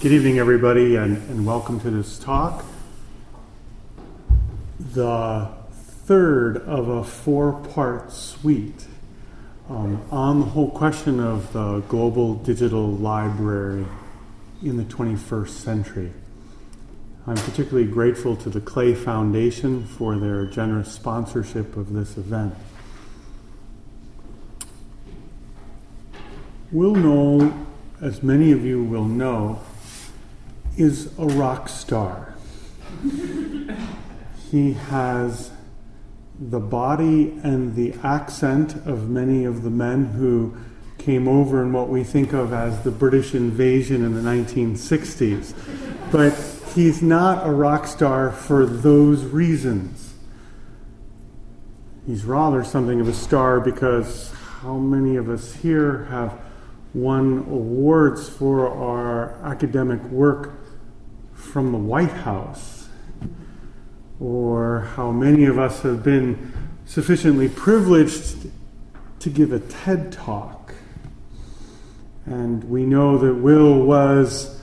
Good evening, everybody, and welcome to this talk. The third of a four-part suite on the whole question of the global digital library in the 21st century. I'm particularly grateful to the Clay Foundation for their generous sponsorship of this event. Will Noel, as many of you will know, is a rock star. He has the body and the accent of many of the men who came over in what we think of as the British invasion in the 1960s. But he's not a rock star for those reasons. He's rather something of a star because how many of us here have won awards for our academic work from the White House, or how many of us have been sufficiently privileged to give a TED talk? And we know that Will was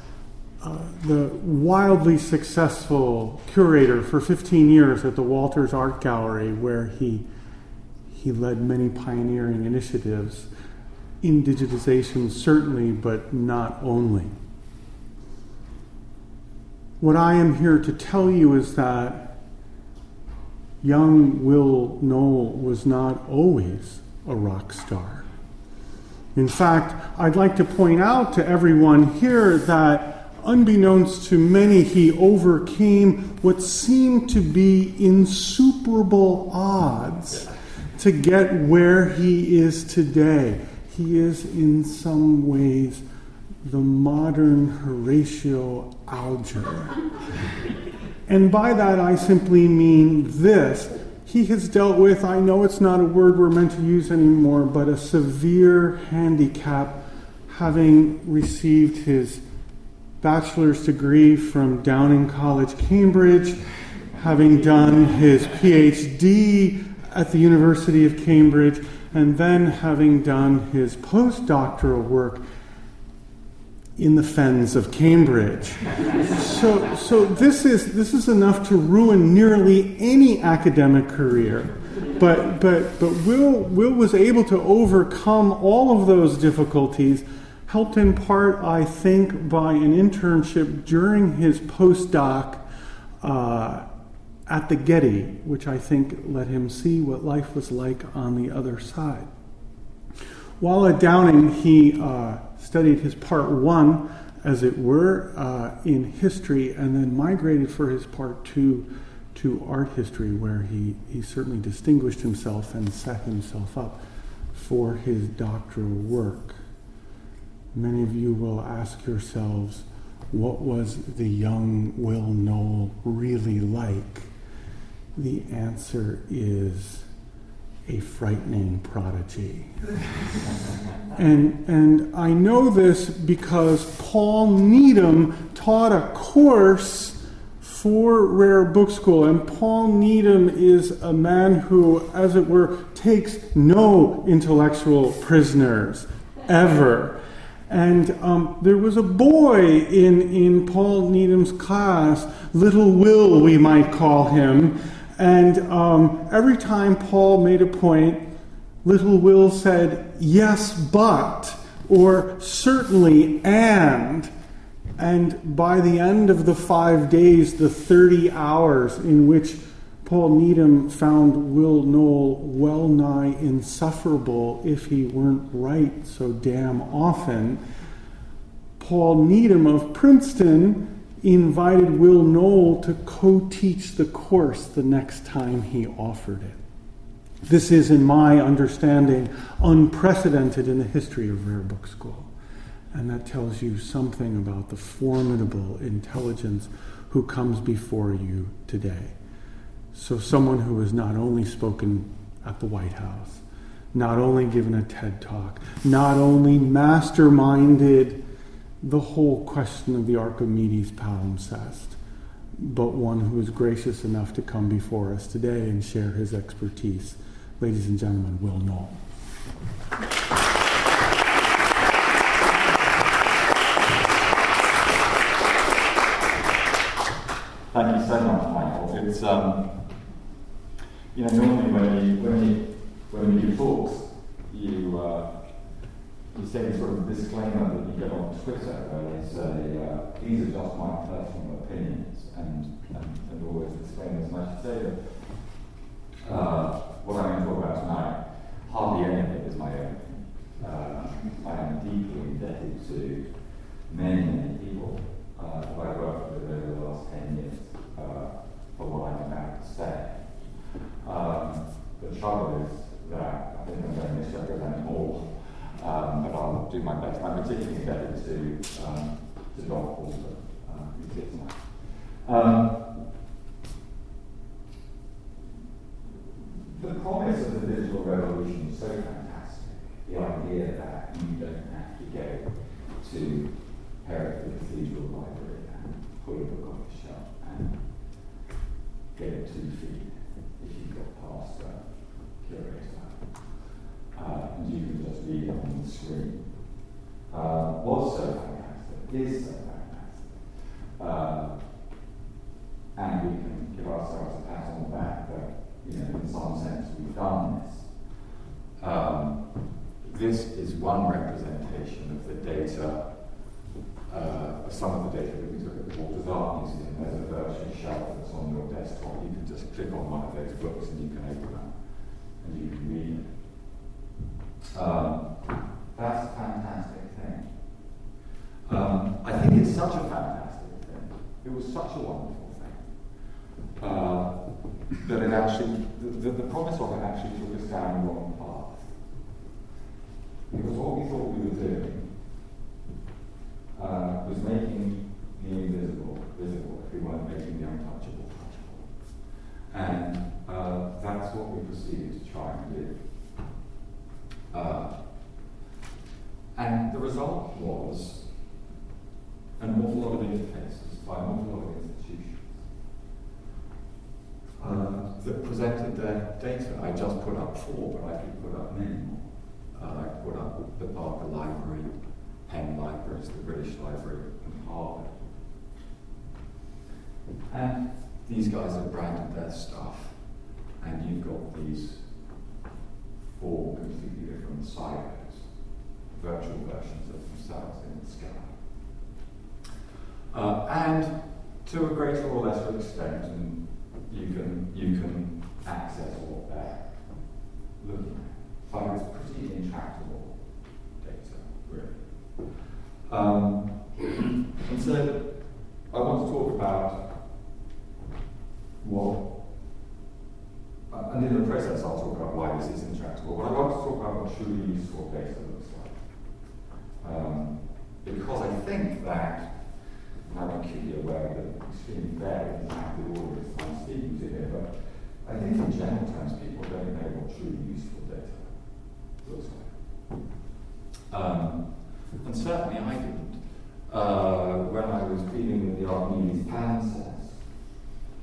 the wildly successful curator for 15 years at the Walters Art Gallery, where he led many pioneering initiatives in digitization, certainly, but not only. What I am here to tell you is that young Will Noel was not always a rock star. In fact, I'd like to point out to everyone here that, unbeknownst to many, he overcame what seemed to be insuperable odds to get where he is today. He is, in some ways, the modern Horatio Alger. And by that I simply mean this. He has dealt with, I know it's not a word we're meant to use anymore, but a severe handicap, having received his bachelor's degree from Downing College, Cambridge, having done his PhD at the University of Cambridge, and then having done his postdoctoral work in the fens of Cambridge. So this is enough to ruin nearly any academic career. But Will was able to overcome all of those difficulties, helped in part, I think, by an internship during his postdoc at the Getty, which I think let him see what life was like on the other side. While at Downing, he studied his part one, as it were, in history, and then migrated for his part two to art history, where he certainly distinguished himself and set himself up for his doctoral work. Many of you will ask yourselves, what was the young Will Noel really like? The answer is a frightening prodigy. And I know this because Paul Needham taught a course for Rare Book School, and Paul Needham is a man who, as it were, takes no intellectual prisoners, ever. And there was a boy in Paul Needham's class, Little Will, we might call him, and every time Paul made a point, Little Will said, "Yes, but," or "Certainly, and." And by the end of the 5 days, the 30 hours in which Paul Needham found Will Noel well nigh insufferable if he weren't right so damn often, Paul Needham of Princeton invited Will Noel to co-teach the course the next time he offered it. This is, in my understanding, unprecedented in the history of Rare Book School. And that tells you something about the formidable intelligence who comes before you today. So someone who has not only spoken at the White House, not only given a TED Talk, not only masterminded the whole question of the Archimedes' palimpsest, but one who is gracious enough to come before us today and share his expertise. Ladies and gentlemen, Will Noel. Thank you so much, Michael. It's you know, normally when we do talks, you say this sort of disclaimer that you get on Twitter where they say these are just my personal opinions and always disclaimers. And I should say that what I'm going to talk about tonight, hardly any of it is my own. I am deeply indebted to many, many people that I've worked with over the last 10 years for what I'm about to say. The trouble is that I think I'm going to misrepresent them all, but I'll do my best. I'm particularly indebted to John Porter, who sits now. The promise of the digital revolution is so fantastic. The idea that you don't have to go to Hereford Cathedral Library and put a book on the shelf and get it 2 feet if you got past a curator. And you can just read it on the screen. Was so fantastic, is so fantastic. And we can give ourselves a pat on the back that, you know, in some sense we've done this. This is one representation of the data, of some of the data that we took at the Walters Art Museum. There's a virtual shelf that's on your desktop. You can just click on one of those books and you can open up and you can read it. That's a fantastic thing. I think it's such a fantastic thing. It was such a wonderful thing that it actually, the promise of it actually took us down the wrong path. Because what we thought we were doing was making the invisible visible if we weren't making the untouchable touchable. And that's what we proceeded to try and do. And the result was an awful lot of interfaces by an awful lot of institutions that presented their data. I just put up 4, but I could put up many more. I put up the Parker Library, Penn Libraries, the British Library, and Harvard. And these guys have branded their stuff, and you've got these 4 completely different silos, virtual versions of themselves in the sky. And to a greater or lesser extent, and you can access what they're looking at. So it's pretty intractable data, really. And so I want to talk about and in the process I'll talk about why this is intractable, but I want to talk about what truly useful data looks like. Because I think that, and I'm acutely aware of the extreme variance in the audience I'm speaking to here, but I think in general terms people don't know what truly useful data looks like. And certainly I didn't. When I was dealing with the Archimedes' palimpsest,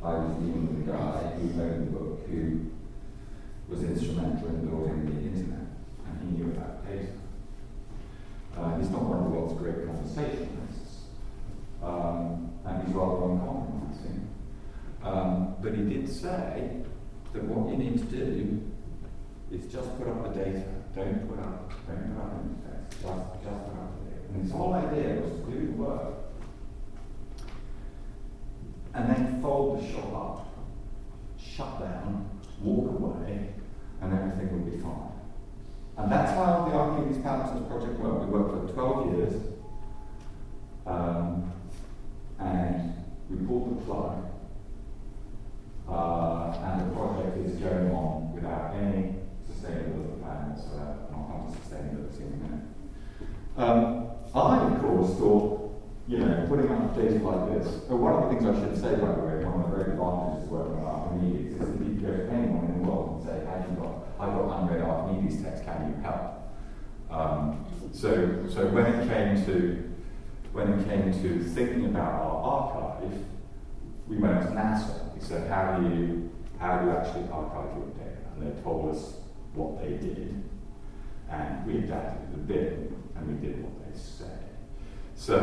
I was dealing with a guy who owned the book who was instrumental in building the internet, and he knew about data. He's not one of the world's great conversationalists, and he's rather uncompromising. But he did say that what you need to do is just put up the data, don't put up interface. Just about it. And his whole idea was to do the work and then fold the shop up, shut down, walk away, and everything would be fine. And that's how the Archimedes' palimpsest project worked. We worked for 12 years, and we pulled the plug, and the project is going on without any sustainability plans, and I'll come to sustainability in a minute. I, of course, thought, you know, putting up data like this, one of the things I should say, by the way, one of the great advantages of working on Archimedes is that you can go to anyone in the world and say, I've got unread Archimedes text, can you help? So when it came to thinking about our archive, we went to NASA. We said, how do you actually archive your data? And they told us what they did, and we adapted it a bit. And we did what they said. So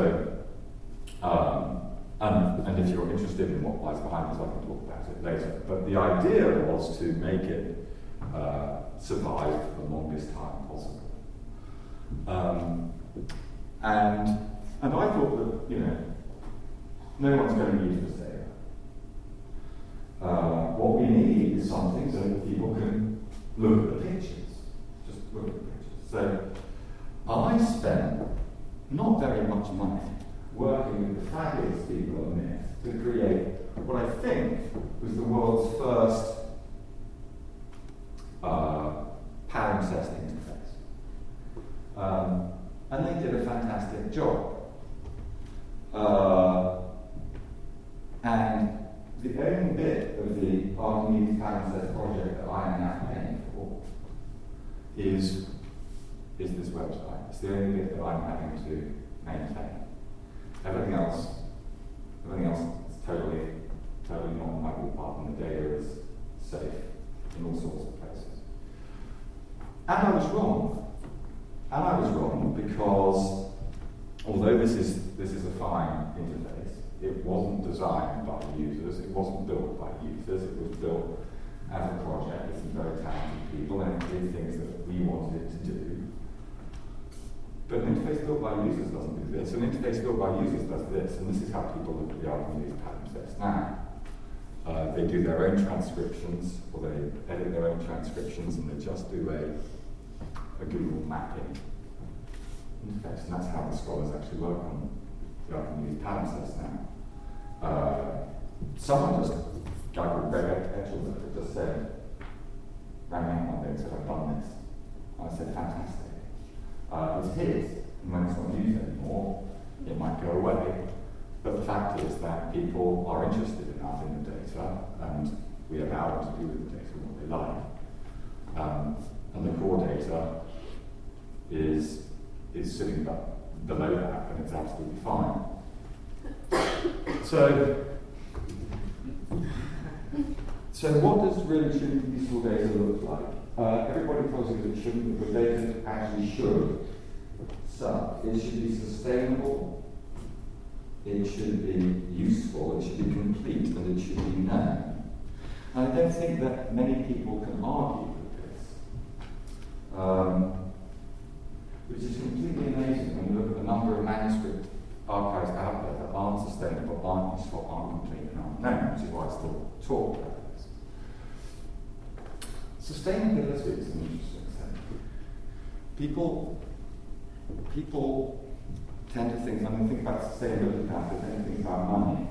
And if you're interested in what lies behind this, I can talk about it later. But the idea was to make it survive for the longest time possible. And I thought that, you know, no one's going to use this data. What we need is something so that people can look at the pictures. Just look at the pictures. So I spent not very much money working with the fabulous people at NEH to create what I think was the world's first palimpsest interface. And they did a fantastic job. And the only bit of the Archimedes' palimpsest project that I am now paying for is this website. It's the only bit that I'm having to maintain. Everything else is totally not on my ballpark, and the data is safe in all sorts of places. And I was wrong. And I was wrong because although this is a fine interface, it wasn't designed by users, it wasn't built by users, it was built as a project with some very talented people, and it did things that we wanted it to do. But an interface built by users doesn't do this, an interface built by users does this, and this is how people look at the Archimedes' palimpsest now. They do their own transcriptions, or they edit their own transcriptions, and they just do a Google mapping interface, and that's how the scholars actually work on the Archimedes' palimpsest now. Someone just, a guy called Greg Edgelberg, just said, rang me one day and said, I've done this. I said, fantastic. It's his, and when it's not used anymore, it might go away. But the fact is that people are interested enough in the data, and we allow them to do with the data what they like. And the core data is sitting below that, and it's absolutely fine. So what does really truly useful data look like? Everybody tells you that it shouldn't, but data actually should. So it should be sustainable, it should be useful, it should be complete, and it should be known. And I don't think that many people can argue with this, which is completely amazing when you look at the number of manuscript archives out there that aren't sustainable, aren't useful, aren't complete, and aren't known, which is why I still talk about it. Sustainability is an interesting thing. People tend to think, when they think about sustainability now, they tend to think about money.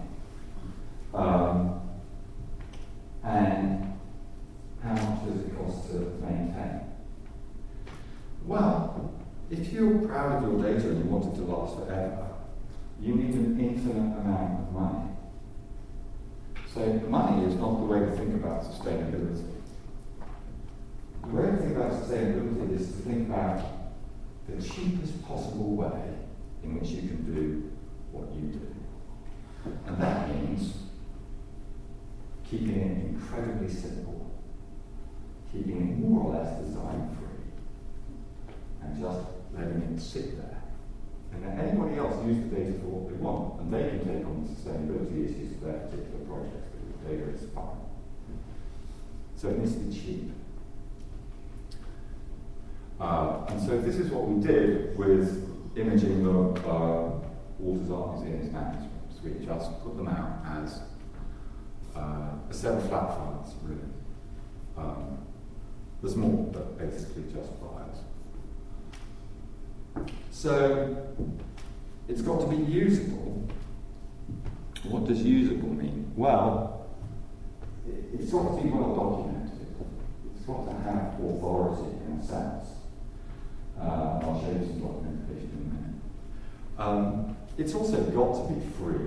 And how much does it cost to maintain? Well, if you're proud of your data and you want it to last forever, you need an infinite amount of money. So money is not the way to think about sustainability. The way to think about sustainability is to think about the cheapest possible way in which you can do what you do. And that means keeping it incredibly simple, keeping it more or less design-free, and just letting it sit there. And let anybody else use the data for what they want, and they can take on the sustainability issues for their particular projects, because the data is fine. So it needs to be cheap. And so this is what we did with imaging of Walters Art Museum's manuscripts. We just put them out as a set of flat files, really. There's more, but basically just files. So it's got to be usable. What does usable mean? Well, it's got to be well documented. It's got to have authority in a sense. I'll show you some documentation in a minute. It's also got to be free.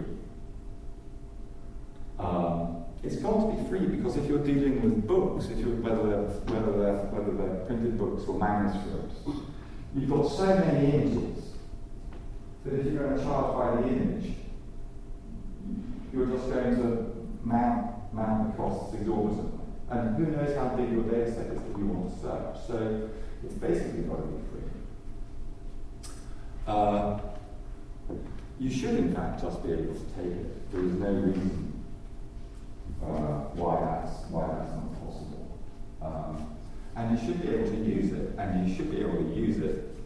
It's got to be free because if you're dealing with books, whether they're printed books or manuscripts, you've got so many images that if you're going to charge by the image, you're just going to mount the costs exorbitantly. And who knows how big your data set is that you want to search. So it's basically got to be free. You should, in fact, just be able to take it. There is no reason why that's not possible. And you should be able to use it, and you should be able to use it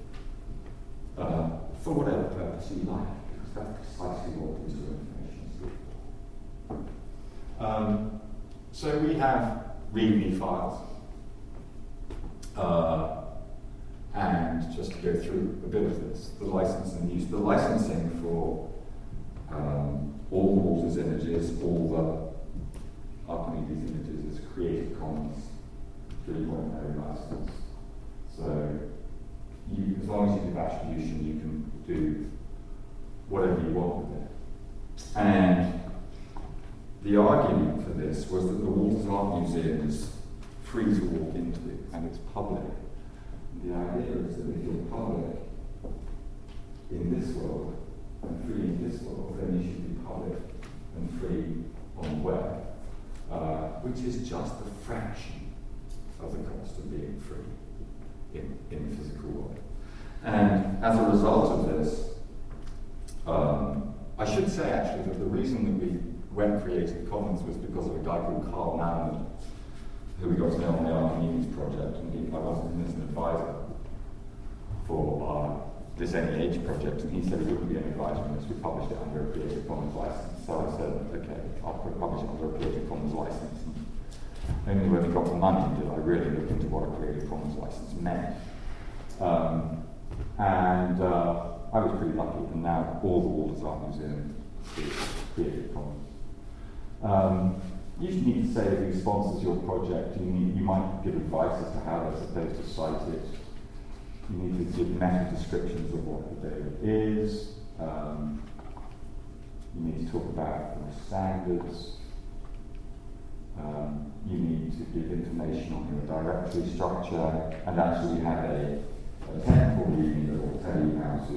for whatever purpose you like, because that's precisely what these information is good for. So we have README files. And just to go through a bit of this, the license and use. The licensing for all the Walters images, all the Archimedes images, is Creative Commons 3.0 license. So you, as long as you give attribution, you can do whatever you want with it. And the argument for this was that the Walters Art Museum is free to walk into, and it's public. The idea is that if you're public in this world and free in this world, then you should be public and free on the web, which is just a fraction of the cost of being free in the physical world. And as a result of this, I should say actually that the reason that we went Creative Commons was because of a guy called Carl Mallard, who we got to know on the Archimedes project, and I was him as an advisor for this NEH project, and he said he wouldn't be an advisor unless we published it under a Creative Commons license. So I said, okay, I'll publish it under a Creative Commons license. And only when we got the money did I really look into what a Creative Commons license meant. I was pretty lucky, and now all the Walters Art Museum is Creative Commons. You should need to say who sponsors your project. You might give advice as to how they're supposed to cite it. You need to give meta descriptions of what the data is. You need to talk about the standards. You need to give information on your directory structure. And actually, you have a technical reading that will tell you how to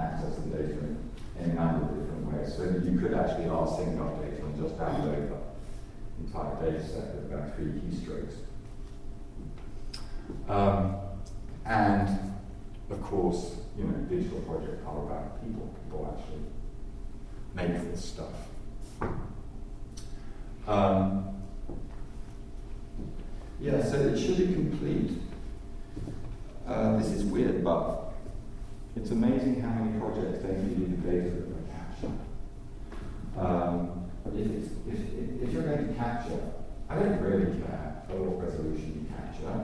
access the data in a number of different ways. So you could actually ask sync up data and just download that entire data set with about 3 keystrokes. And of course, you know, digital projects are about people. People actually make this stuff. So it should be complete. This is weird, but it's amazing how many projects don't give you the data that they capture. If you're going to capture, I don't really care what resolution you capture,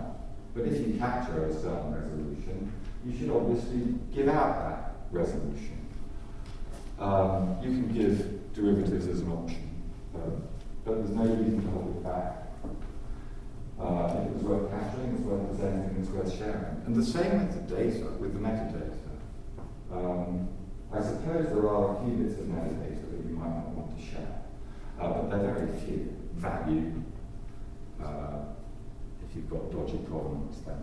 but if you capture a certain resolution, you should obviously give out that resolution. You can give derivatives as an option, but there's no reason to hold it back. If it was worth capturing, it's worth presenting, it's worth sharing. And the same with the data, with the metadata. I suppose there are a few bits of metadata that you might not want to share. But they're very few. Value, if you've got dodgy problems, then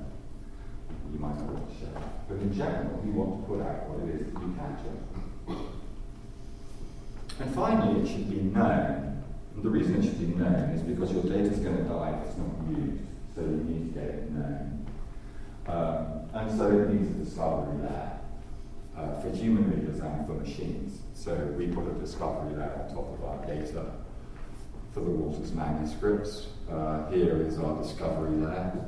you might not want to share that. But in general, you want to put out what it is that you capture. And finally, it should be known. And the reason it should be known is because your data is going to die if it's not used. So you need to get it known. And so it needs a discovery layer for human readers and for machines. So we put a discovery layer on top of our data for the Walters manuscripts. Here is our discovery layer.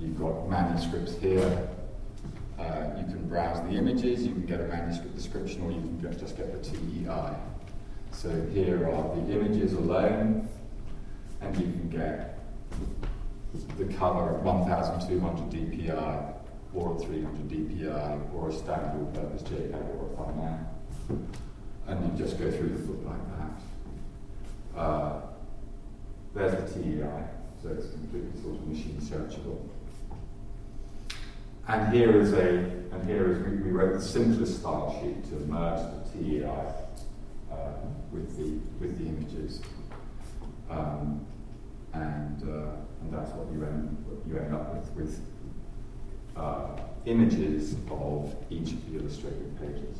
You've got manuscripts here. You can browse the images, you can get a manuscript description, or you can just get the TEI. So here are the images alone, and you can get the cover at 1,200 dpi, or a 300 dpi, or a standard all-purpose JPEG, or a thumbnail. And you just go through the foot like that. There's the TEI, so it's completely sort of machine searchable. And here is we wrote the simplest style sheet to merge the TEI with the images, and that's what you end up with images of each of the illustrated pages.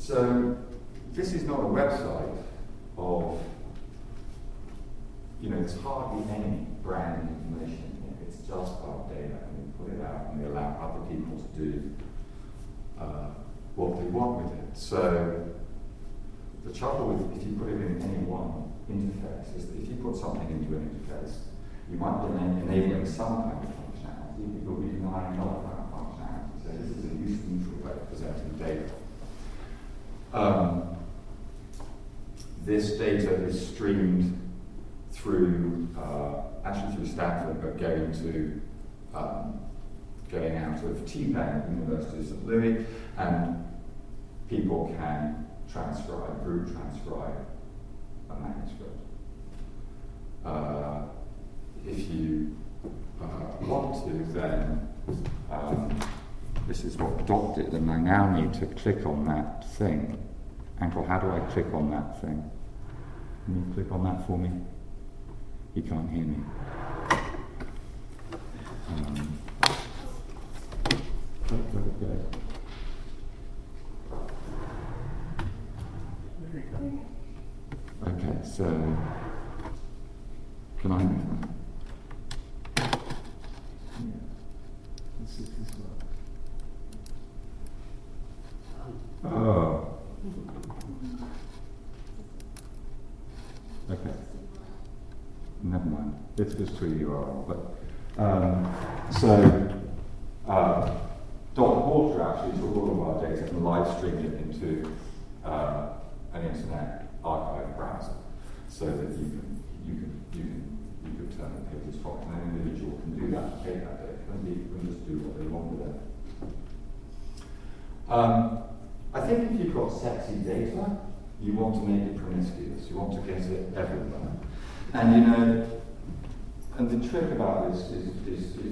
So this is not a website of, there's hardly any brand information here. It's just our data, and we put it out, and we allow other people to do what they want with it. So the trouble with, if you put it in any one interface, is that if you put something into an interface, you might be enabling some kind of functionality, but you'll be denying another kind of functionality. So this is a useful way of presenting data. This data is streamed through, actually through Stanford, but going to going out of T-Pen at the University of St. Louis, and people can transcribe, group transcribe a manuscript. If you want to, then this is what Doc did, and I now need to click on that thing. Uncle, how do I click on that thing? Can you click on that for me? You can't hear me. Okay, so can I move that? Yeah. Let's see if this works. Oh. Okay. Never mind. It's just to a URL. But Don Porter actually took all of our data and live streamed it into an internet archive browser, so that you can turn the pages from. And an individual can do that, take that data, and you can just do what they want with it. I think if you've got sexy data, you want to make it promiscuous. You want to get it everywhere. And you know, and the trick about this is to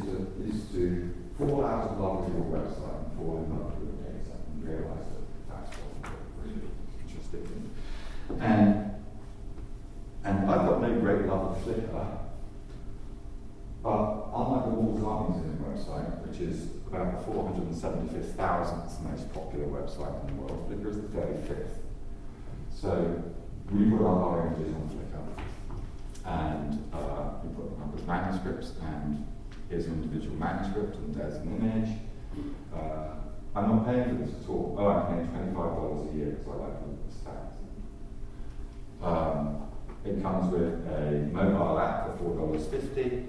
fall out of love with your website and fall in love with your data and realize that that's what you're really interested in. And I've got no great love of Flickr, but unlike the Walters Art Museum website, which is about the 475,000th most popular website in the world, Flickr is the 35th. So we put our images on Flickr, and we put a number of manuscripts, and here's an individual manuscript, and there's an image. I'm not paying for this at all. Oh, I'm paying $25 a year because I like to look at the stats. It comes with a mobile app for $4.50,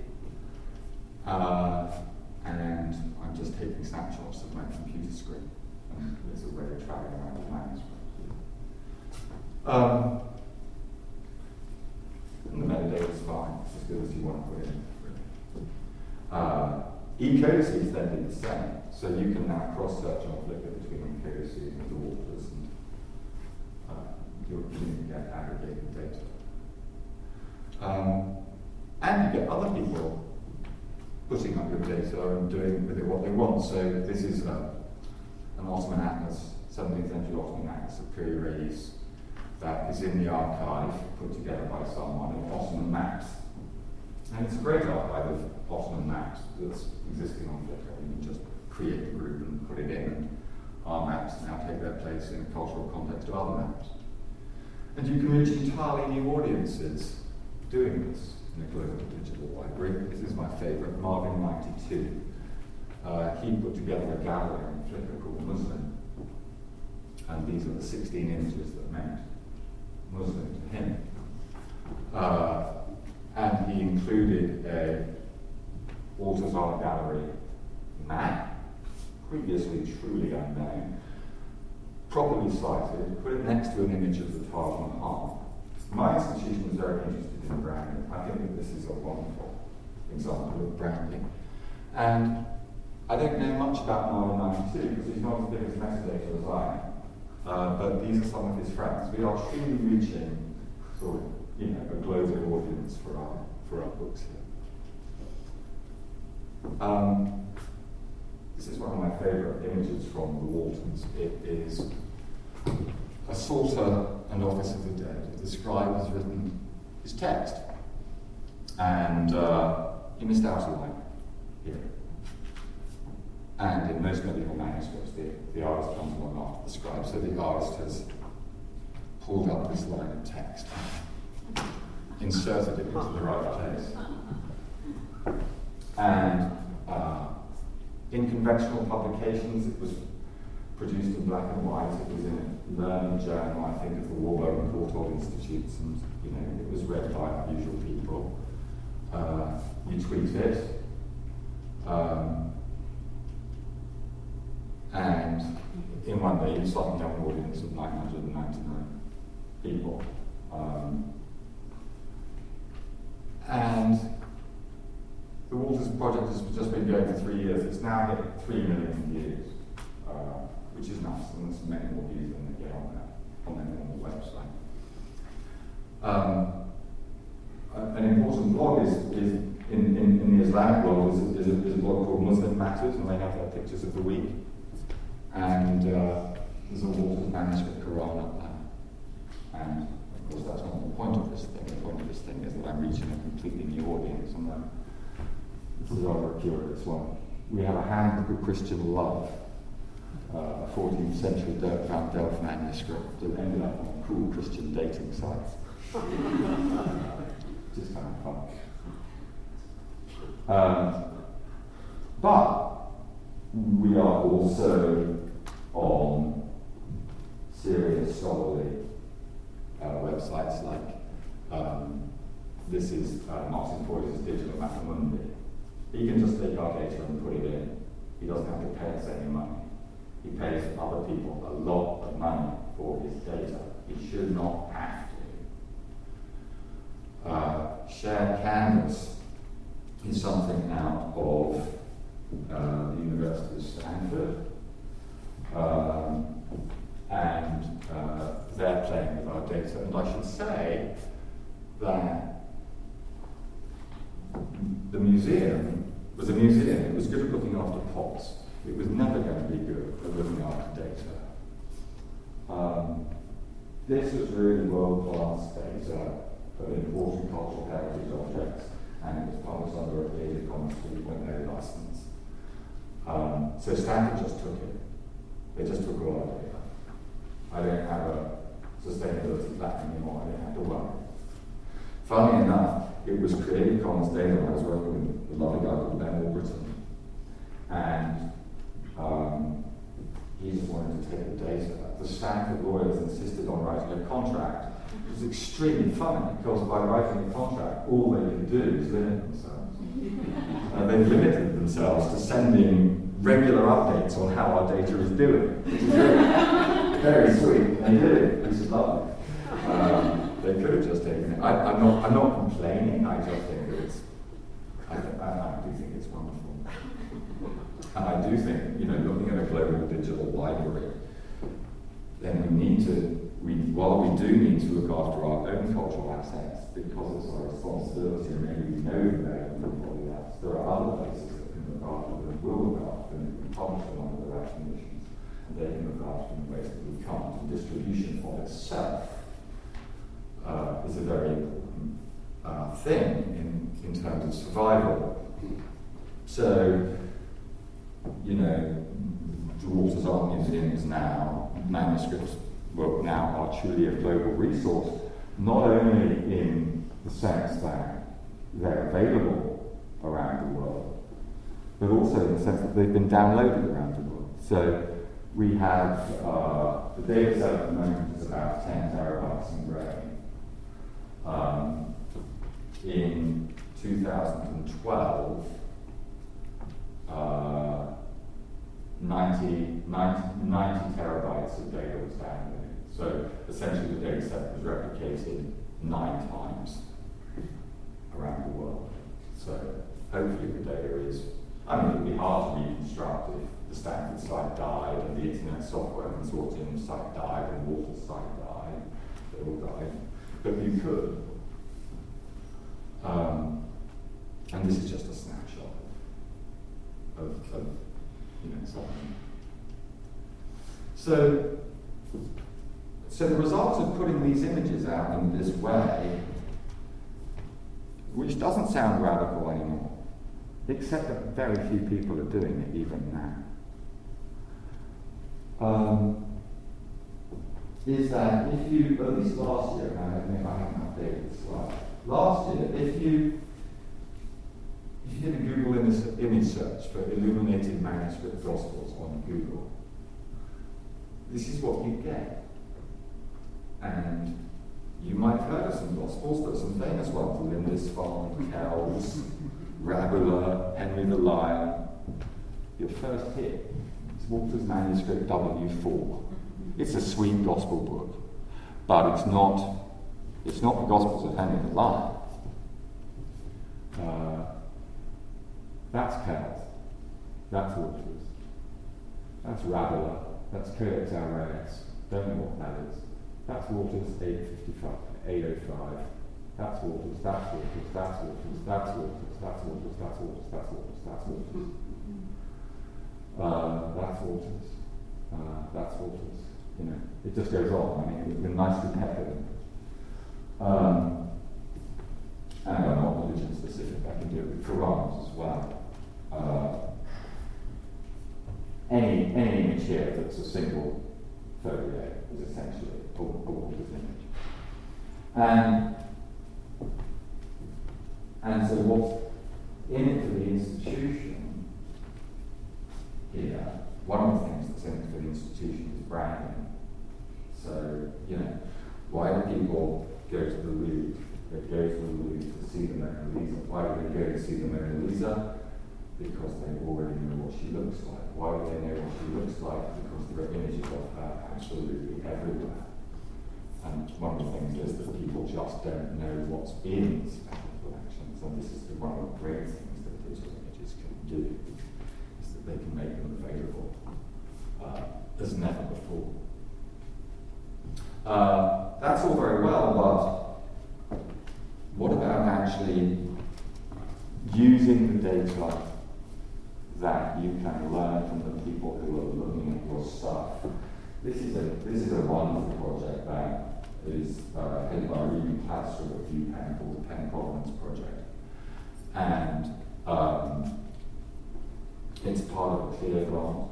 and I'm just taking snapshots of my computer screen. And it's a way of traveling around the manuscript. And the metadata is fine, it's as good as you want to put in. E-codices then did the same, so you can now cross-search on Flickr between E-codices and the Walters, and you'll get aggregated data. And you get other people putting up your data and doing with it what they want. So this is an Ottoman atlas, 17th century Ottoman atlas of Piri-Reis, that is in the archive, put together by someone in Boston Maps. And it's a great archive of Boston Maps that's existing on Flickr. You can just create a group and put it in, and our maps now take their place in the cultural context of other maps. And you can reach entirely new audiences doing this in a global digital library. This is my favorite, Marvin 92. He put together a gallery on Flickr called Muslim. And these are the 16 images that meant Muslim to him. And he included a Walters Art Gallery map, previously truly unknown, properly cited, put it next to an image of the Taj Mahal. My institution was very interested in branding. I think that this is a wonderful example of branding. And I don't know much about Marvin 92 because he's not as big as metadata as I am. But these are some of his friends. We are truly reaching sort of, you know, a global audience for our books here. This is one of my favourite images from the Waltons. It is a Psalter and Office of the Dead. The scribe has written his text, and he missed out a line here. And in most medieval manuscripts, the artist comes along after the scribe, so the artist has pulled up this line of text, inserted it into the right place. And in conventional publications, it was produced in black and white. It was in a learned journal, I think, of the Warburg and Courtauld Institutes, and you know, it was read by unusual people. You tweet it, and in one day you suddenly have an audience of 999 people. And the Walters project has just been going for 3 years. It's now hit 3 million views, which is nice, and there's many more views than they get on their normal website. An important blog is in the Islamic world is a blog called Muslim Matters, and they have their pictures of the week. And there's a Walters manuscript Quran up there. And of course, that's not the point of this thing. The point of this thing is that I'm reaching a completely new audience, and this is rather a curious one. We have a handbook of Christian love, a 14th century Van Delft manuscript that ended up on cool Christian dating sites. Just kind of fun. But we are also on serious scholarly websites like this is Martin Froy's Digital Macamundi. He can just take our data and put it in. He doesn't have to pay us any money. He pays other people a lot of money for his data. He should not have to. Shared Canvas is something out of the University of Stanford, and they're playing with our data. And I should say that the museum was a museum. It was good at looking after pots. It was never going to be good at looking after data. This is really world-class data of important cultural heritage objects, and it was published under a Creative Commons 3.0 license. So Stanford just took it. They just took all our data. I don't have a sustainability plan anymore. I don't have to worry. Funnily enough, it was Creative Commons data when I was working with a lovely guy called Ben Albritton. And he just wanted to take the data. The Stanford lawyers insisted on writing a contract. It was extremely funny because by writing a contract, all they could do is limit themselves. They limited themselves to sending regular updates on how our data is doing, which is really very sweet. They did it, which is lovely. They could have just taken it. I'm not complaining. I just think it's. I do think it's wonderful, and I do think looking at a global digital library, then we need to. While we do need to look after our own cultural assets, because it's our responsibility and maybe we know that there are other places that can look after them, will look after them, and publish them under the right conditions, and they can look after them in ways that we can't. The distribution of itself is a very important thing in terms of survival. So, the Walters Art Museum is now manuscripts. Well, now are truly a global resource, not only in the sense that they're available around the world, but also in the sense that they've been downloaded around the world. So we have the data set at the moment is about 10 terabytes in grain. In 2012, 90 terabytes of data was downloaded. So essentially the data set was replicated 9 times around the world. So hopefully the data is, it would be hard to reconstruct if the Stanford site died and the Internet Software Consortium site died and Walter's site died, they all died, but you could. And this is just a snapshot of something. So the result of putting these images out in this way, which doesn't sound radical anymore, except that very few people are doing it even now, is that if you, at least last year, and I don't know if I haven't updated the slide, last year, if you If you did a Google image search for illuminated manuscript Gospels on Google, this is what you get. And you might have heard of some Gospels, but some famous ones: Lindisfarne, Cowles, Rabbula, Henry the Liar. Your first hit is Walter's manuscript W4. It's a sweet Gospel book, but it's not the Gospels of Henry the Liar. That's Cowles, that's Walters, that's Rabbula, that's Codex Alvarez, don't know what that is. That's Walters 855, that's Walters, that's Walters, that's Walters, that's Walters, that's Walters, that's Walters, that's Walters, that's Walters. That's Walters, that's Walters, you know, it just goes on. I mean, we've been nicely peppered. And I'm not religion specific, I can do it with Qurans as well. Any image here that's a single folio is essentially a Walters image. And so what's in it for the institution here, one of the things that's in it for the institution is branding. So, you know, why do people go to the Louvre? They go to the Louvre to see the Mona Lisa. Why do they go to see the Mona Lisa? Because they already know what she looks like. Why do they know what she looks like? Because there are images of her absolutely everywhere. And one of the things is that people just don't know what's in special collections, and this is one of the great things that digital images can do, is that they can make them available as never before. That's all very well, but what about actually using the data that you can learn from the people who are looking at your stuff? This is a wonderful project that is headed by Ruby Plaster of UPenn, called the Penn Provenance Project, and it's part of a CLEAR grant,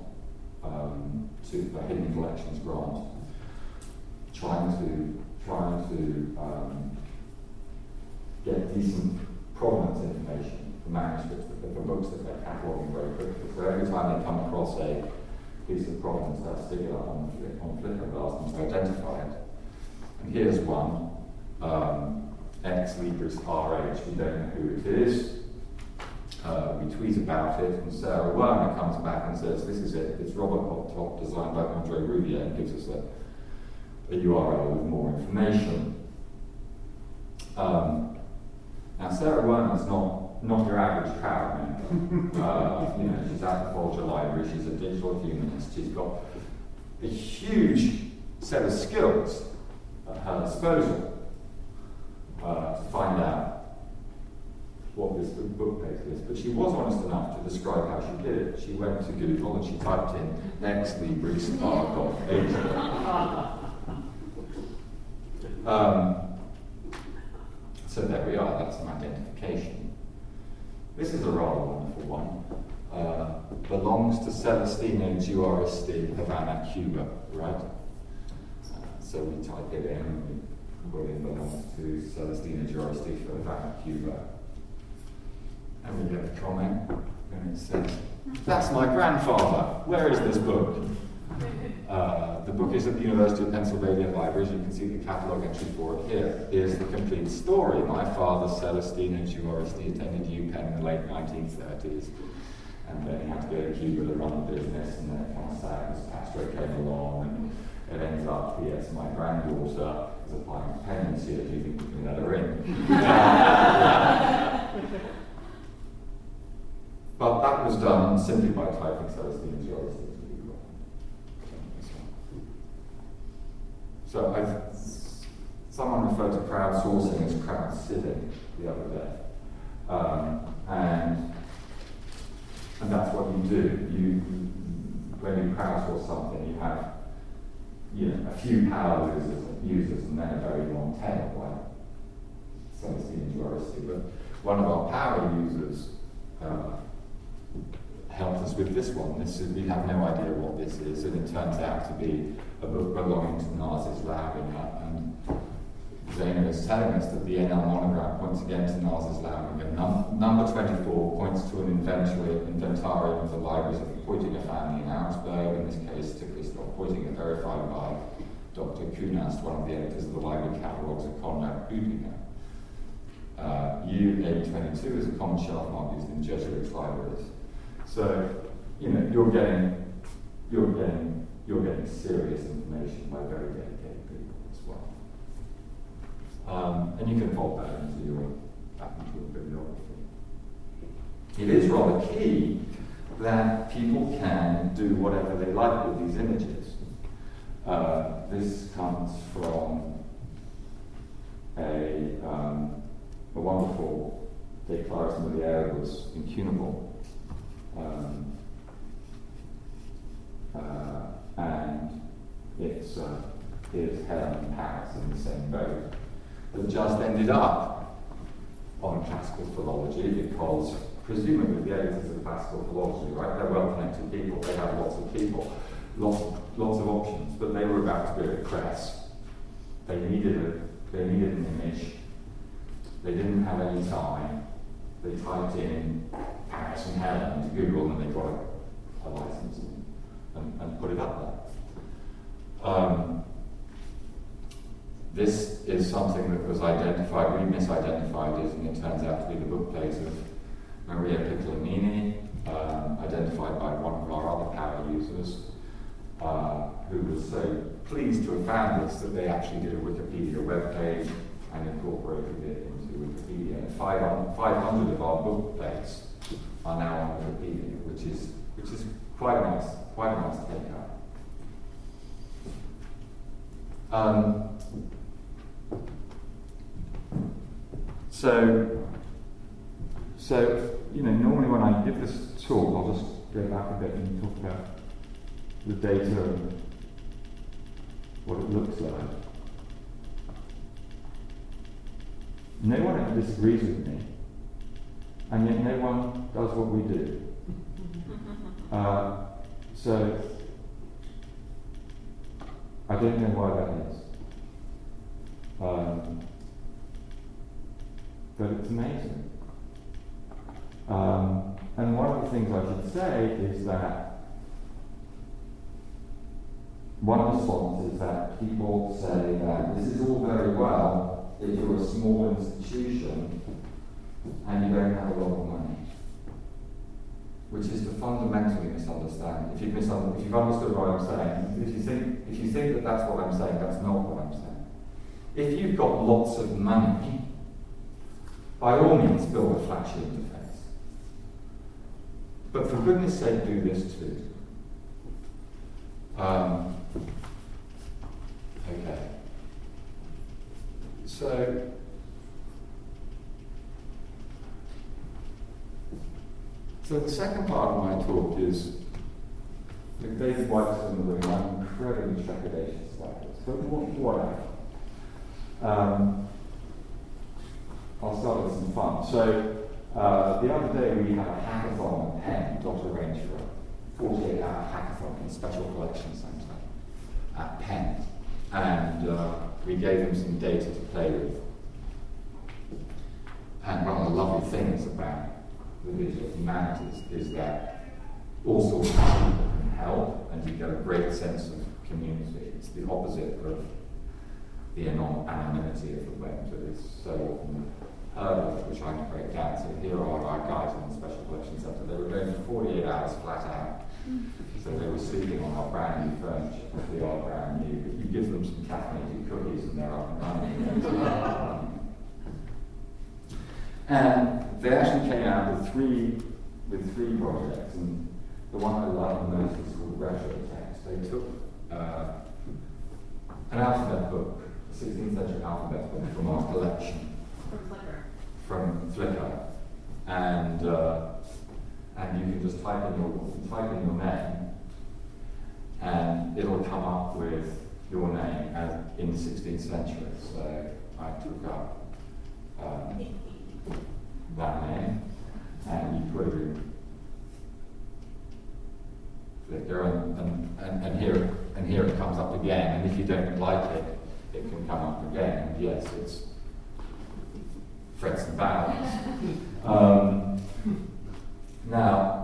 a hidden collections grant, trying to get decent provenance information. Manuscripts, for books that they're cataloguing very quickly. So every time they come across a piece of provenance, they'll stick it up on Flickr and ask them to identify it. And here's one, Ex Libris RH, we don't know who it is. We tweet about it, and Sarah Werner comes back and says, this is it, it's Robert Hot Top, designed by Andre Rouvier, and gives us a URL with more information. Now, Sarah Werner's not your average crowd member. You know, she's at the Folger Library, she's a digital humanist, she's got a huge set of skills at her disposal to find out what this book page is. But she was honest enough to describe how she did it. She went to Google and she typed in Ex Libris Archive Asia. So there we are, that's an identification. This is a rather wonderful one. Belongs to Celestino Juaristi, Havana, Cuba, right? So we type it in and we put in belongs to Celestino Juaristi for Havana, Cuba. And we get a comment, and it says, that's my grandfather, where is this book? The book is at the University of Pennsylvania Libraries. You can see the catalogue entry for it here. Here's the complete story. My father, Celestino Juaristi, attended UPenn in the late 1930s, and then he had to go to Cuba to run a business, and then kind of sad as Castro came along, and it ends up, yes, my granddaughter is applying for penance here. Do you think we can let her in? But that was done simply by typing Celestino Juaristi. So someone referred to crowdsourcing as crowd-sitting the other day. And that's what you do. When you crowdsource something, you have a few power users and then a very long tail, like Celestino Juaristi. But one of our power users helped us with this one. We have no idea what this is, and it turns out to be a book belonging to Narcissus Labinger, and Zeynep is telling us that the NL monograph points again to Narcissus Labinger. Number 24 points to an inventarium of the libraries of the Peutinger family in Augsburg, in this case to Christoph Peutinger, verified by Dr. Kunast, one of the editors of the library catalogues of Konrad Peutinger. U822 is a common shelf mark used in Jesuit libraries. So, you know, you're getting serious information by very dedicated people as well. And you can fold that back into your bibliography. It is rather key that people can do whatever they like with these images. This comes from a wonderful declaration of the air was incunable. And it's Helen and Paris in the same boat that just ended up on classical philology because, presumably, the editors of classical philology, right? They're well-connected people. They have lots of people, lots of options. But they were about to go to press. They needed an image. They didn't have any time. They typed in Paris and Helen to Google, and they got a license and put it up there. This is something that was identified, we misidentified it, and it turns out to be the bookplates of Maria Piccolomini, identified by one of our other power users, who was so pleased to have found this that they actually did a Wikipedia webpage and incorporated it into Wikipedia. And 500 of our bookplates are now on Wikipedia, which is quite nice to take up. So you know, normally when I give this talk, I'll just go back a bit and talk about the data and what it looks like. No one ever disagrees with me, and yet no one does what we do. So I don't know why that is, but it's amazing. And one of the things I should say is that one response is that people say that this is all very well if you're a small institution and you don't have a lot of money, which is to fundamentally misunderstand. If you've understood what I'm saying, if you think that that's what I'm saying, that's not what I'm saying. If you've got lots of money, by all means build a flashy interface. But for goodness sake, do this too. Okay. So, the second part of my talk is, like David White's in the room, I'm incredibly trepidatious about this, but whatever. I'll start with some fun. So, the other day we had a hackathon at Penn. Dr. arranged for a 48-hour hackathon in Special Collections Centre at Penn. And we gave them some data to play with. And one of the lovely things about the visual humanities is that all sorts of people can help, and you get a great sense of community. It's the opposite of the anonymity of the web that is so often heard of, which I'm to break down. So here are our guys in the Special Collections Centre. They were going for 48 hours flat out, so they were sleeping on our brand new furniture. They are brand new, but you give them some caffeinated cookies and they're up and running. And they actually came out with three projects, and the one I love most is called Retrotext. They took an alphabet book, a 16th century alphabet book from our collection. From Flickr. And you can just type in your name, and it'll come up with your name as in the 16th century. So I took up that name, and you put it in Flickr, and here it comes up again. And if you don't like it, it can come up again. Yes, it's frets and bounds. Now,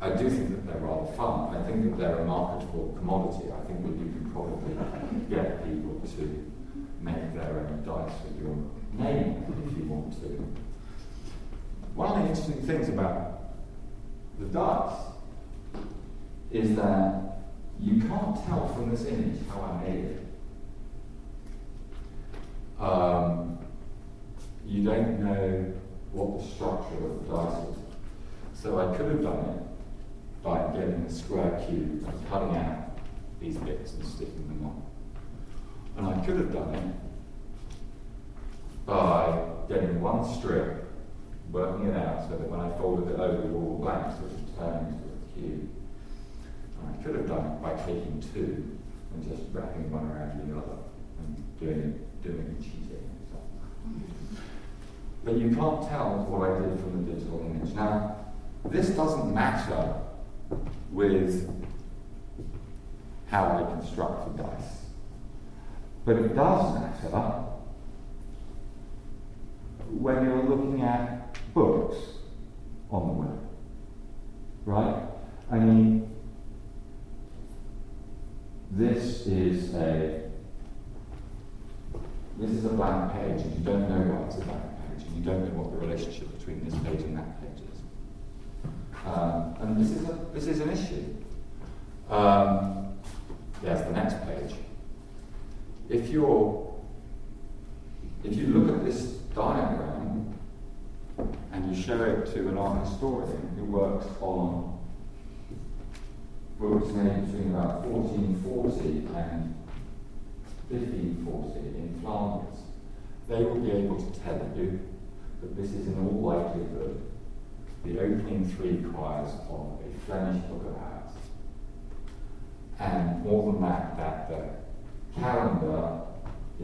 I do think that they're rather fun. I think that they're a marketable commodity. I think that you can probably get people to make their own dice with your name if you want to. One of the interesting things about the dice is that you can't tell from this image how I made it. You don't know what the structure of the dice is. So I could have done it by getting a square cube and cutting out these bits and sticking them on. And I could have done it by getting one strip, working it out so that when I folded it over, it was all blank, so it would turn into a cube. And I could have done it by taking two and just wrapping one around the other and doing cheating and stuff. But you can't tell what I did from the digital image. Now, this doesn't matter with how I construct the dice. But it does matter when you're looking at books on the web, right? I mean, this is a blank page, and you don't know why it's a blank page, and you don't know what the relationship between this page and that page is. And this is an issue. There's the next page. If you look at this diagram and you show it to an art historian who works on books made between about 1440 and 1540 in Flanders, they will be able to tell you that this is in all likelihood the opening three choirs of a Flemish book of hours. And more than that the calendar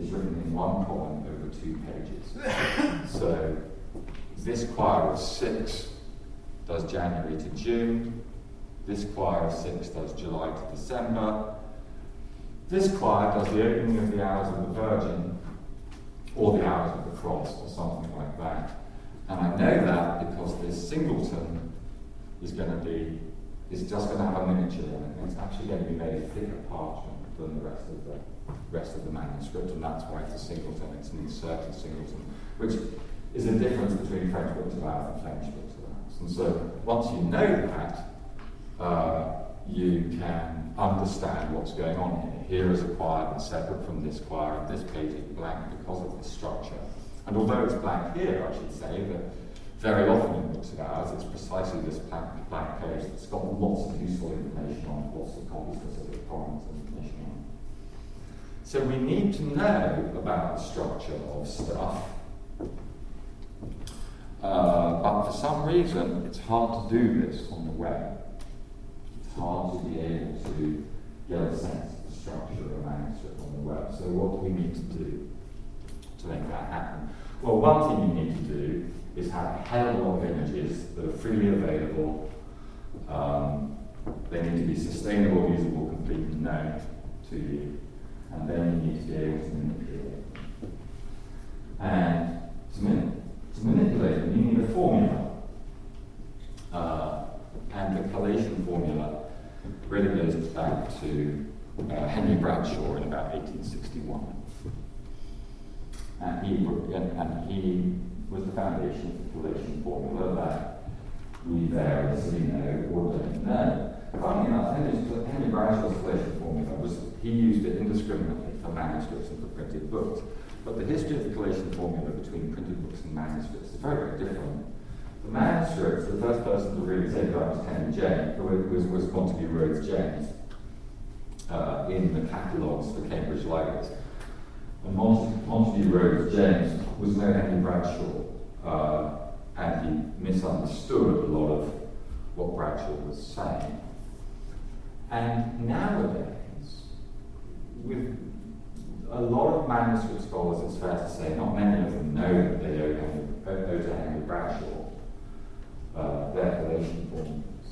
is written in one column over 2 pages. So this choir of 6 does January to June, this choir of 6 does July to December, this choir does the opening of the hours of the Virgin, or the hours of the cross, or something like that. And I know that because this singleton is just going to have a miniature in it, and it's actually going to be made of thicker parchment than the rest of the manuscript, and that's why it's a singleton. It's an inserted singleton, which is a difference between French books of hours and Flemish books of hours. And so, once you know that, you can understand what's going on here. Here is a choir that's separate from this choir, and this page is blank because of this structure. And although it's blank here, I should say that very often in books of hours, it's precisely this blank page that's got lots of useful information on it, lots of copy-specific comments and information on it. So we need to know about the structure of stuff, but for some reason, it's hard to do this on the web. It's hard to be able to get a sense of the structure of a manuscript on the web. So what do we need to do to make that happen? Well, one thing you need to do is have a hell of a lot of images that are freely available. They need to be sustainable, usable, complete, and known to you. And then you need to be able to manipulate them. And to manipulate them, you need a formula. And the collation formula really goes back to Henry Bradshaw in about 1861. And he was the foundation of the collation formula that we variously know or don't know. Funny enough, Henry Bradshaw's collation formula he used it indiscriminately for manuscripts and for printed books. But the history of the collation formula between printed books and manuscripts is very, very different. The manuscripts, the first person to really say that was Henry James, was Montague Rhodes James in the catalogues for Cambridge Libraries. And Montague Rhodes James was no Henry Bradshaw, and he misunderstood a lot of what Bradshaw was saying. And nowadays, with a lot of manuscript scholars, it's fair to say, not many of them know that they owe to Henry Bradshaw their collation formulas.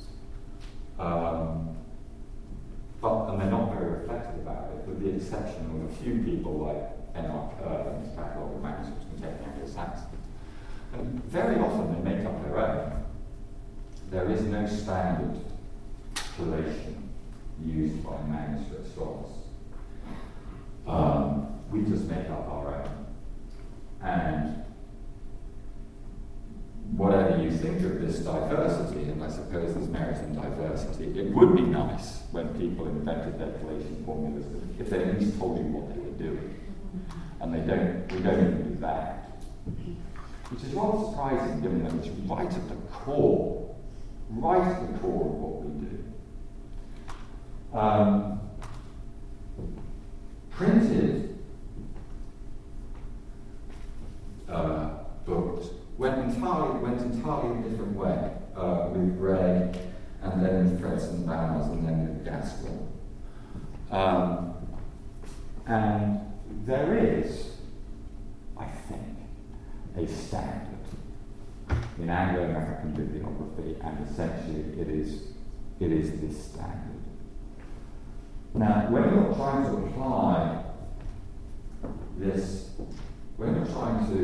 But they're not very reflected about it, with the exception of a few people like Enoch Kerr and his catalogue of manuscripts and technical Saxon. And very often they make up their own. There is no standard collation used by manuscript scholars. We just make up our own. And whatever you think of this diversity, and I suppose there's merit in diversity, it would be nice when people invented their collation formulas if they at least told you what they were doing. And we don't even do that. Which is rather surprising given that it's right at the core of what we do. Printed books went entirely in a different way, with Gray, and then with Frets and Bowers, and then with Gaskell. And there is, I think, a standard in Anglo-American bibliography, and essentially it is this standard. Now, when you're trying to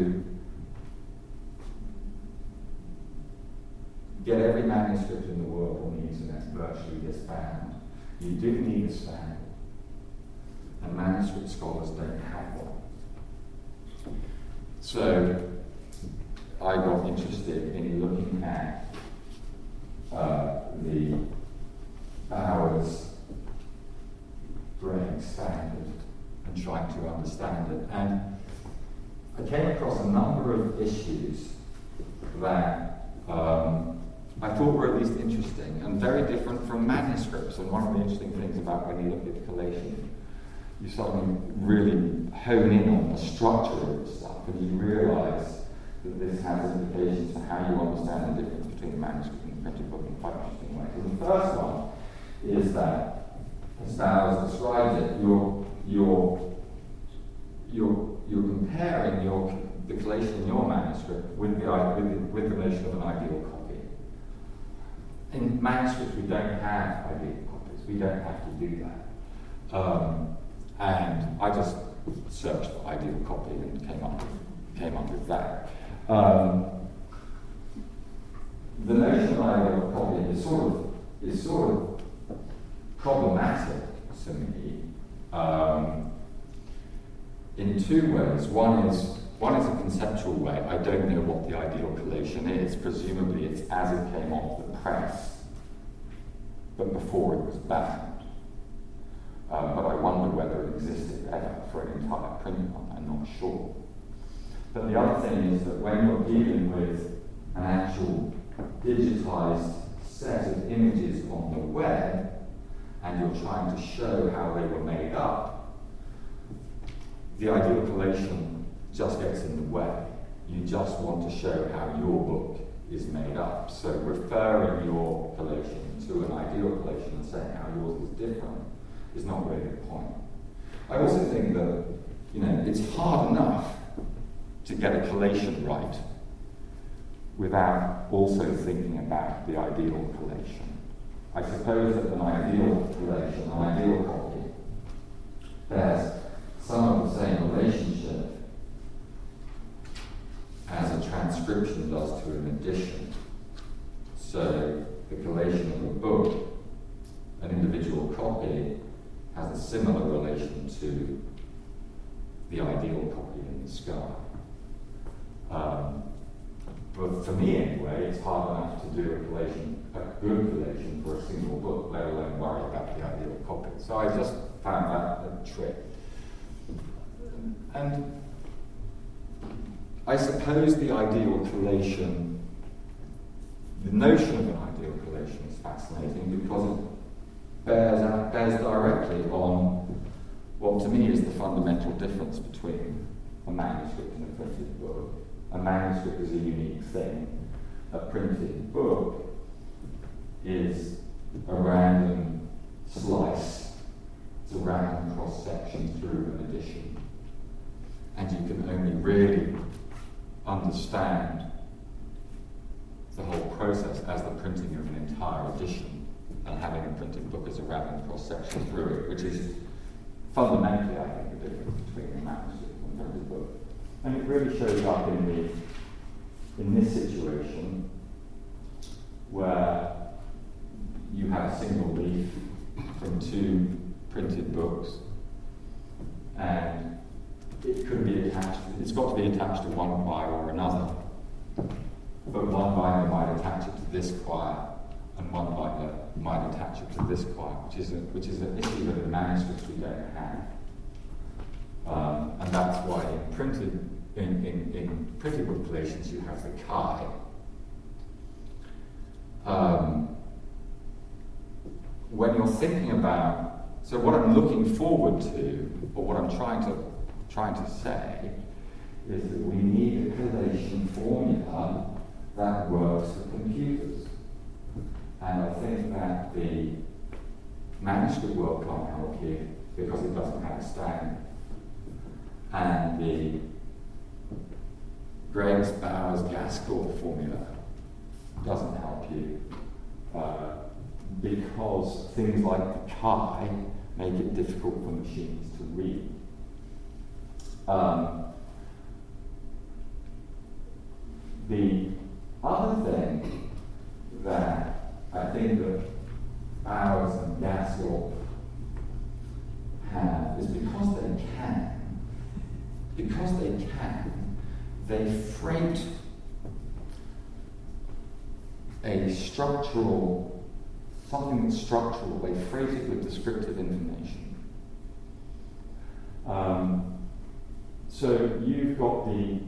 get every manuscript in the world on the internet virtually disband, you do need a standard. And manuscript scholars don't have one. So I got interested in looking at the Bowers-Gregg standard and trying to understand it. And I came across a number of issues that I thought were at least interesting and very different from manuscripts. And one of the interesting things about when you look at collation, you suddenly really hone in on the structure of the stuff, and you realize that this has implications for how you understand the difference between the manuscript and the printed book in quite interesting ways. And the first one is that, as Bowers describes it, you're comparing the collation in your manuscript with the notion of an ideal copy. In manuscripts, we don't have ideal copies. We don't have to do that. And I just searched for ideal copy and came up with that. The notion of ideal copy is sort of problematic to me in two ways. One is a conceptual way. I don't know what the ideal collation is. Presumably it's as it came off the press, but before it was bound. But I wonder whether it existed ever for an entire print run. I'm not sure. But the other thing is that when you're dealing with an actual digitized set of images on the web, and you're trying to show how they were made up, the ideal collation just gets in the way. You just want to show how your book is made up. So referring your collation to an ideal collation and saying how yours is different is not really the point. I also think that, it's hard enough to get a collation right without also thinking about the ideal collation. I suppose that an ideal collation, an ideal copy, bears some of the same relationship as a transcription does to an edition. So the collation of a book, an individual copy, has a similar relation to the ideal copy in the sky. But for me anyway, it's hard enough to do a good collation for a single book, let alone worry about the ideal copy. So I just found that a trick. And I suppose the notion of an ideal collation is fascinating because it bears directly on what to me is the fundamental difference between a manuscript and a printed book. A manuscript is a unique thing. A printed book is a random slice. It's a random cross-section through an edition. And you can only really understand the whole process as the printing of an entire edition and having a printed book as a random cross-section through it, which is fundamentally, I think, the difference between the manuscript and the book. And it really shows up in the this situation where you have a single leaf from two printed books, and it could be attached, it's got to be attached to one choir or another. But one binder might attach it to this choir, and one binder might attach it to this choir, which is an issue with the manuscripts we don't have. And that's why in printed book relations you have the chi. When you're thinking about, so what I'm looking forward to, or what I'm trying to say, is that we need a collation formula that works for computers. And I think that the manuscript world can't help you because it doesn't have a standard. And the Greggs, Bowers, Gaskell formula doesn't help you because things like the chi make it difficult for machines to read. The other thing that I think that Bowers and Gaskell have is because they can, they freight a structural, something that's structural, they freight it with descriptive information. So you've got the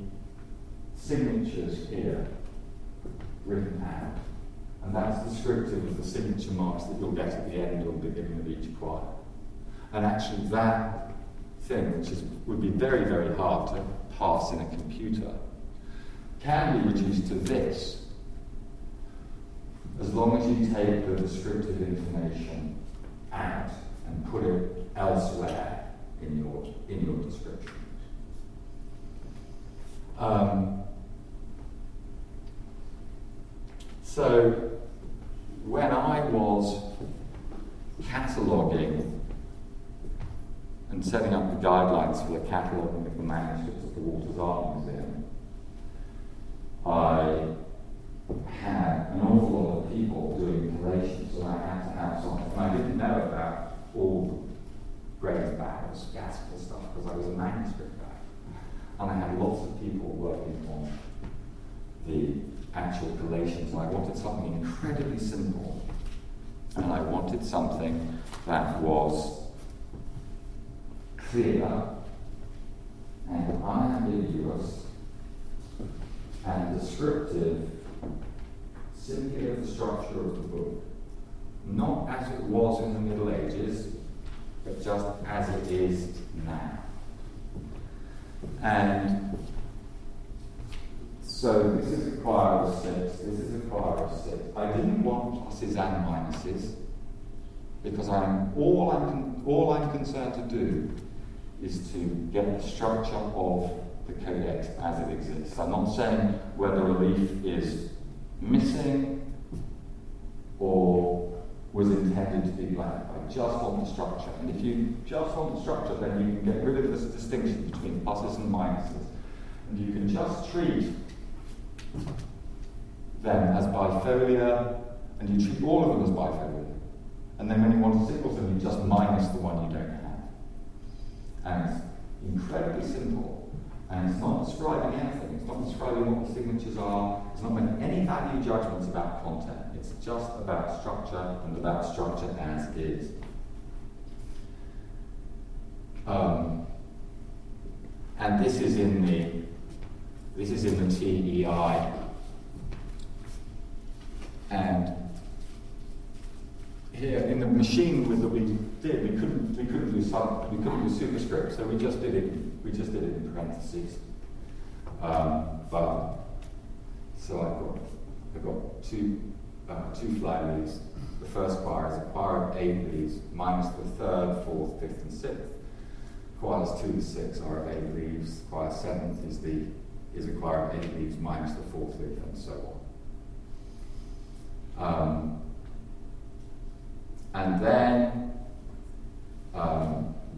signatures here written out, and that's descriptive of the signature marks that you'll get at the end or beginning of each choir. And actually that thing, which would be very, very hard to pass in a computer, can be reduced to this, as long as you take the descriptive information out and put it elsewhere in your descriptions. So when I was cataloguing and setting up the guidelines for the cataloguing of the manuscripts at the Walters Art Museum, I had an awful lot of people doing collations, so I had to have something. And I didn't know about all the Greggs, Bowers, Gaskell stuff because I was a manuscript guy. And I had lots of people working on the actual collations. I wanted something incredibly simple, and I wanted something that was clear and unambiguous and descriptive, simply of the structure of the book, not as it was in the Middle Ages, but just as it is now. And so this is a choir of six, this is a choir of six. I didn't want pluses and minuses because all I'm concerned to do is to get the structure of the codex as it exists. I'm not saying whether a leaf is missing or was intended to be blank. I just want the structure. And if you just want the structure, then you can get rid of this distinction between pluses and minuses. And you can just treat them as bifolia, and you treat all of them as bifolia. And then when you want to single them, you just minus the one you don't have. And it's incredibly simple. And it's not describing anything. It's not describing what the signatures are. It's not making any value judgments about content. It's just about structure, and about structure as is. And this is in the TEI, and here in the machine that we did, we couldn't do superscript, so we just did it in parentheses. But so I've got two fly leaves. The first choir is a choir of 8 leaves minus the third, fourth, fifth, and sixth. Choirs 2 to 6 are of 8 leaves. Choir 7th is a choir of 8 leaves minus the fourth leaf, and so on. And then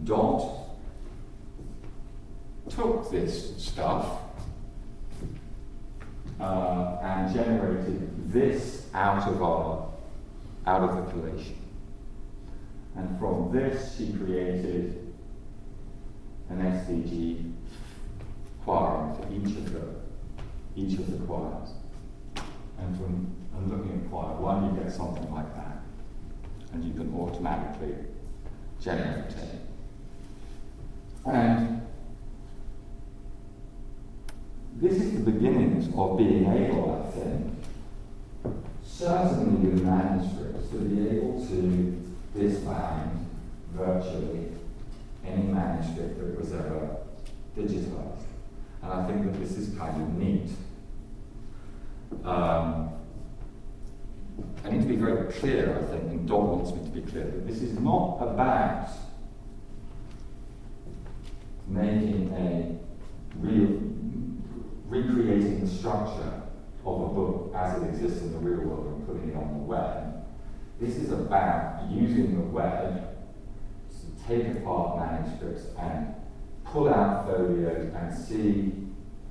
dot this stuff and generated this out of the collation. And from this, she created an SDG quorum for each of the choirs. And when I'm looking at choir one, you get something like that. And you can automatically generate it. And this is the beginnings of being able, I think, certainly with manuscripts, to be able to disband virtually any manuscript that was ever digitized. And I think that this is kind of neat. I need to be very clear, I think, and Don wants me to be clear, that this is not about making recreating the structure of a book as it exists in the real world and putting it on the web. This is about using the web to take apart manuscripts and pull out folios and see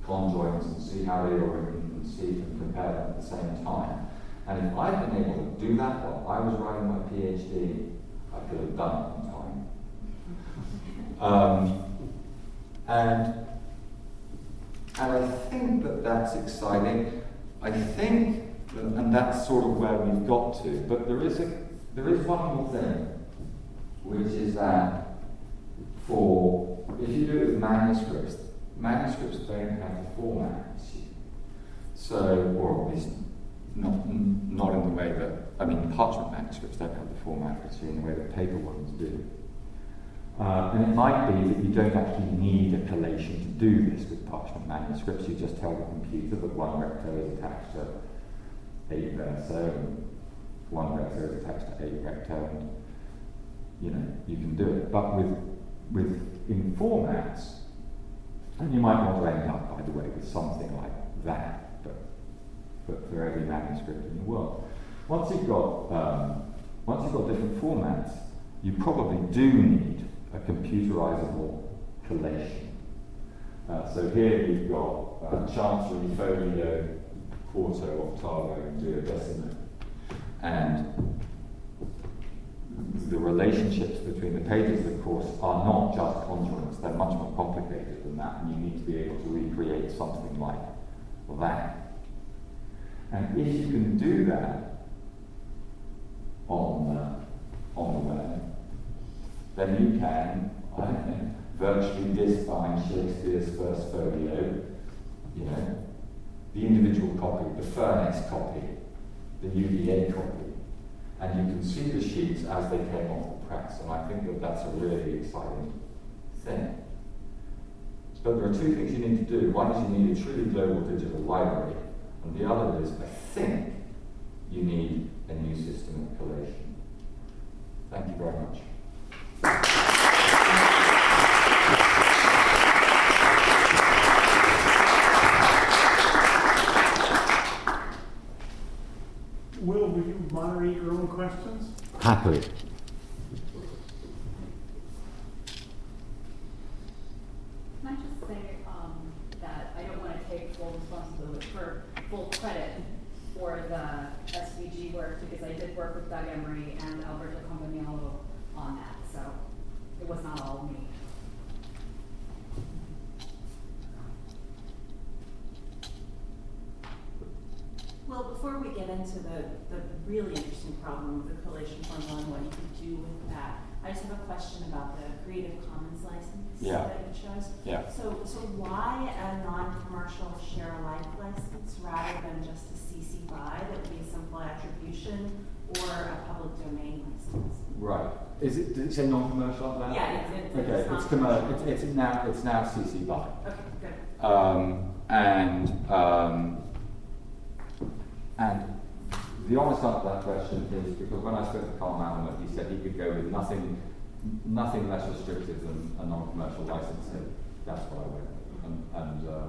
conjoints and see how they are written and see and compare them at the same time. And if I'd been able to do that while I was writing my PhD, I could have done it in time. And I think that that's exciting. I think, that, and that's sort of where we've got to. But there is one more thing, which is that for if you do it with manuscripts don't have a format issue. So, or at least. Not in the way that, I mean, parchment manuscripts don't have the format issue in the way that paper ones do. And it might be that you don't actually need a collation to do this with parchment manuscripts. You just tell the computer that one recto is attached to 8 verso, and one recto is attached to 8 recto, and you know, you can do it. But in formats, and you might want to end up, by the way, with something like that. For every manuscript in the world. Once you've got different formats, you probably do need a computerizable collation. So here we've got chancery, folio, quarto, octavo, and duodecimo. And the relationships between the pages, of course, are not just conjoints. They're much more complicated than that, and you need to be able to recreate something like that. And if you can do that on the web, then you can, I don't know, virtually disbind Shakespeare's first folio, you know, the individual copy, the Furnex copy, the UVA copy, and you can see the sheets as they came off the press. And I think that that's a really exciting thing. But there are two things you need to do. One is you need a truly global digital library. And the other is, I think, you need a new system of collation. Thank you very much. Will you moderate your own questions? Happily. Can I just say that I don't want to take full responsibility for full credit for the SVG work, because I did work with Doug Emery and Alberto Compagnolo on that, so it was not all me. Well, before we get into the really interesting problem of the collation formula and what you could do with that, I just have a question about the Creative Commons license that you chose. Yeah. So why a non-commercial share-alike license rather than just a CC BY that would be a simple attribution or a public domain license? Right. Did it say non-commercial now? Yeah, it's now CC BY. Okay, good. And the honest answer to that question is because when I spoke to Carl Mallard, he said he could go with nothing less restrictive than a non-commercial license. That's what I went with.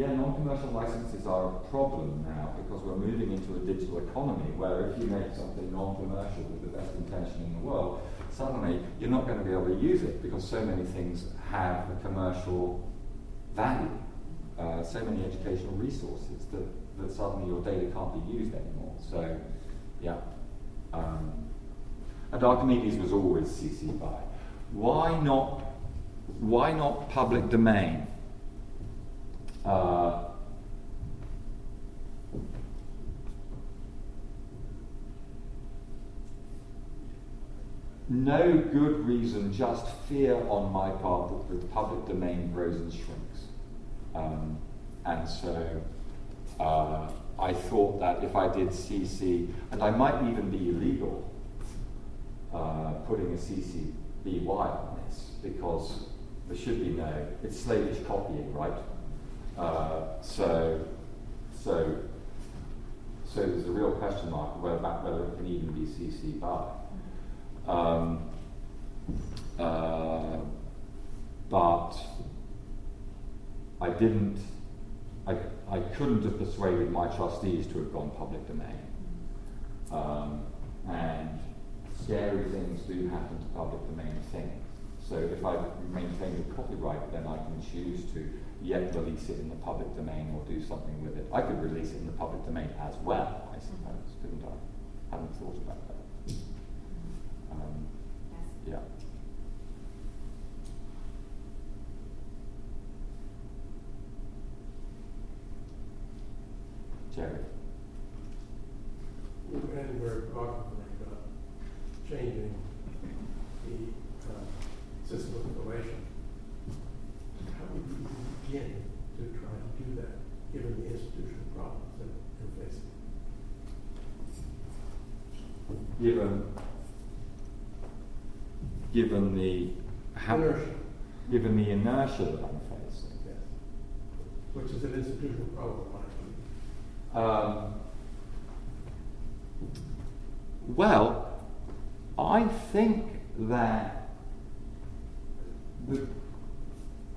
And non-commercial licenses are a problem now because we're moving into a digital economy where if you make something non-commercial with the best intention in the world, suddenly you're not going to be able to use it because so many things have a commercial value, so many educational resources that suddenly your data can't be used anymore. So, yeah. And Archimedes was always CC BY. Why not public domain? No good reason, just fear on my part that the public domain grows and shrinks. And so I thought that if I did CC, and I might even be illegal putting a CC BY on this, because there should be no, it's slavish copying, right? So there's a real question mark about whether it can even be CC BY. But I couldn't have persuaded my trustees to have gone public domain. And scary things do happen to public domain things. So if I maintain the copyright, then I can choose to yet release it in the public domain or do something with it. I could release it in the public domain as well, I suppose, couldn't I? Haven't thought about that. Yeah. Jerry. And we're talking about changing the system of information. How would you begin to try to do that, given the institutional problems that you're facing? Given the inertia that I'm facing. Yes. Which is an institutional problem, I think. Well, I think that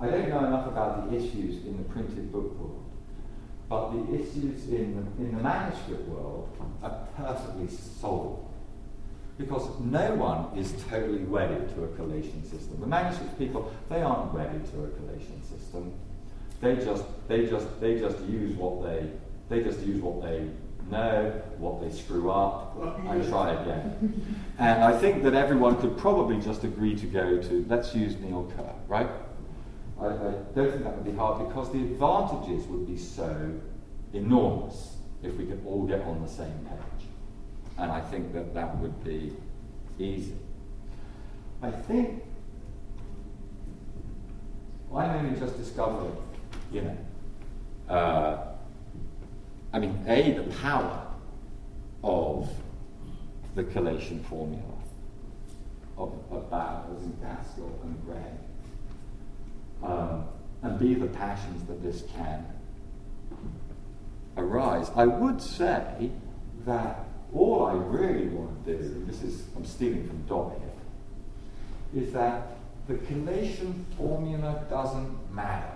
I don't know enough about the issues in the printed book world, but the issues in the manuscript world are perfectly solved. Because no one is totally wedded to a collation system. The manuscript people, they aren't wedded to a collation system. They just use what they know, what they screw up, and try again. And I think that everyone could probably just agree to go to, let's use Neil Kerr, right? I don't think that would be hard, because the advantages would be so enormous if we could all get on the same page. And I think that would be easy. I think I'm only just discovering, the power of the collation formula of Bowers and Gaskell and Gray, and B, the passions that this can arise. I would say that all I really want to do, and this is, I'm stealing from Dot here, is that the collation formula doesn't matter.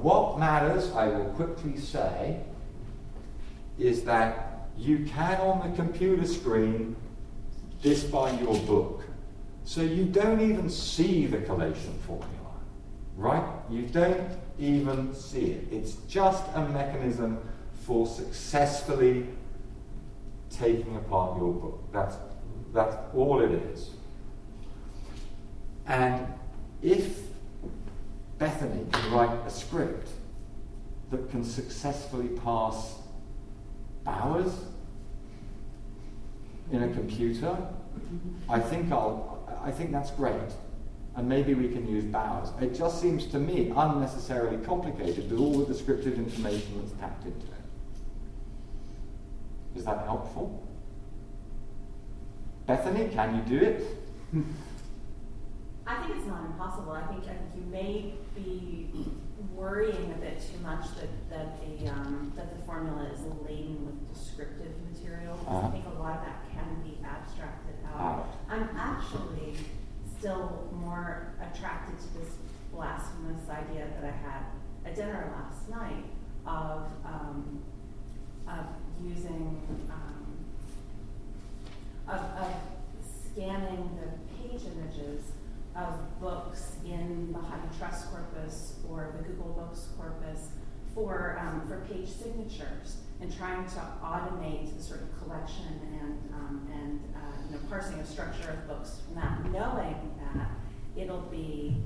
What matters, I will quickly say, is that you can on the computer screen disbind your book. So you don't even see the collation formula, right? You don't even see it. It's just a mechanism for successfully taking apart your book. That's all it is. And if Bethany can write a script that can successfully pass Bowers in a computer, I think that's great. And maybe we can use Bowers. It just seems to me unnecessarily complicated with all the descriptive information that's tapped into it. Is that helpful? Bethany, can you do it? I think it's not impossible. I think you may be worrying a bit too much that the formula is laden with descriptive material. I think a lot of that can be abstracted out. I'm actually still more attracted to this blasphemous idea that I had at dinner last night of using, of scanning the page images of books in the HathiTrust corpus or the Google Books corpus for page signatures, and trying to automate the sort of collection and parsing of structure of books, not knowing that it'll be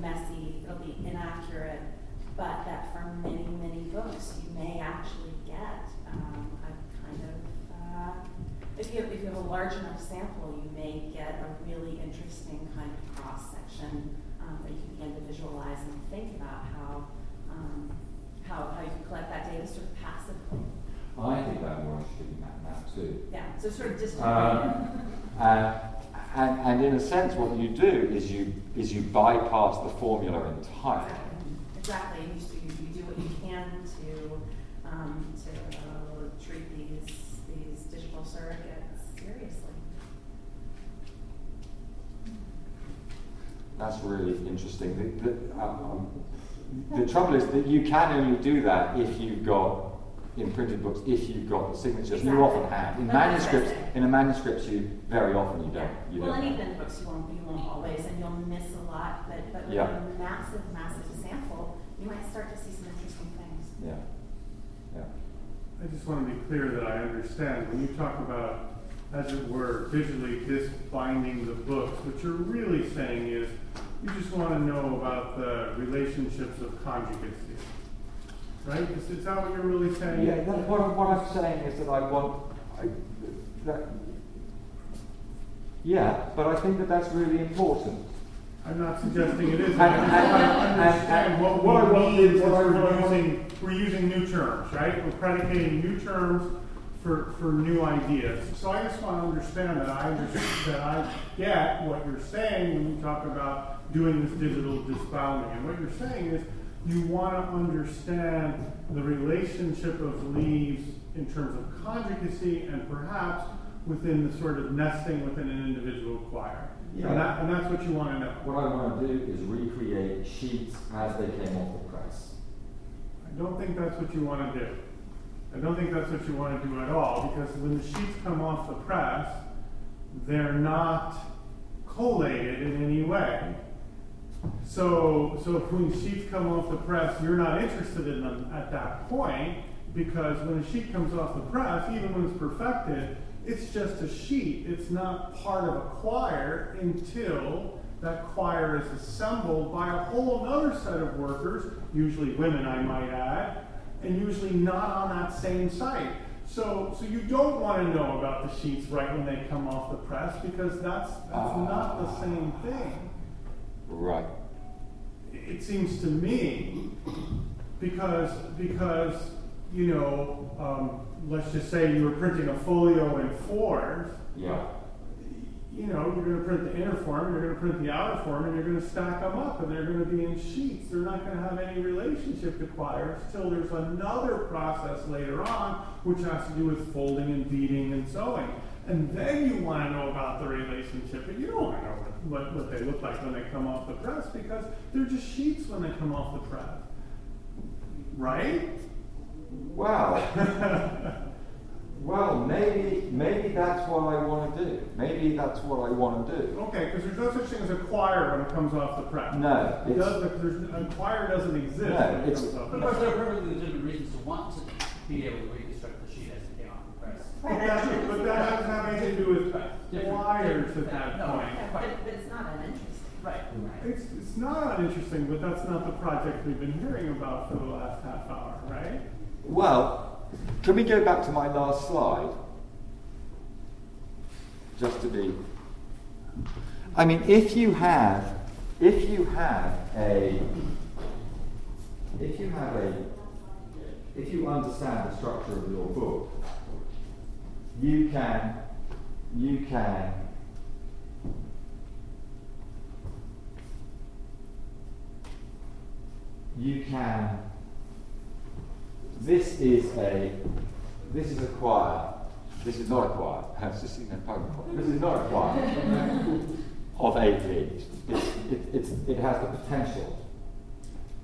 messy, it'll be inaccurate, but that for many, many books you may actually get a kind of, if you have a large enough sample, you may get a really interesting kind of cross-section that you can begin to visualize and think about how you can collect that data sort of passively. I think I'm more interested in that now too. Yeah, so sort of and in a sense, what you do is you bypass the formula entirely. Exactly. You do what you can to treat these digital surrogates seriously. That's really interesting. The trouble is that you can only do that if you've got imprinted books, if you've got the signatures. Exactly. You often have. In manuscripts, you very often you don't. Well, in even books you won't always, and you'll miss a lot. But with a massive sample, you might start to see some interesting things. Yeah, yeah. I just want to be clear that I understand when you talk about, as it were, visually disbinding the books. What you're really saying is you just want to know about the relationships of conjugacy, right? Is that what you're really saying? Yeah, that's what I'm saying is that but I think that's really important. I'm not suggesting it is. I understand what I mean is we're using new terms, right? We're predicating new terms for new ideas. So I just want to understand that I get what you're saying when you talk about doing this digital disbounding. And what you're saying is you want to understand the relationship of leaves in terms of conjugacy and perhaps within the sort of nesting within an individual choir. Yeah. And that's what you want to know. What I want to do is recreate sheets as they came off the press. I don't think that's what you want to do. I don't think that's what you want to do at all, because when the sheets come off the press, they're not collated in any way. So when sheets come off the press, you're not interested in them at that point, because when a sheet comes off the press, even when it's perfected, it's just a sheet. It's not part of a choir until that choir is assembled by a whole other set of workers, usually women, I might add, and usually not on that same site. So you don't want to know about the sheets right when they come off the press, because that's not the same thing. Right. It seems to me, because let's just say you were printing a folio in fours. Yeah. You know, you're going to print the inner form, you're going to print the outer form, and you're going to stack them up, and they're going to be in sheets. They're not going to have any relationship to choirs till there's another process later on, which has to do with folding and beading and sewing. And then you want to know about the relationship, but you don't want to know what they look like when they come off the press, because they're just sheets when they come off the press. Right? Wow. Well, maybe that's what I want to do. Maybe that's what I want to do. Okay, because there's no such thing as a choir when it comes off the press. No. A choir doesn't exist. No, but there are perfectly legitimate reasons to want to be able to reconstruct the sheet as it came off the press. Right. But that doesn't have anything to do with choirs at that point. Yeah, but it's not uninteresting. Right. It's not uninteresting, but that's not the project we've been hearing about for the last half hour, right? Well, can we go back to my last slide? Just to be... I mean, if you understand the structure of your book, you can This is a choir. This is not a choir. This is not a choir of eight leaves. It has the potential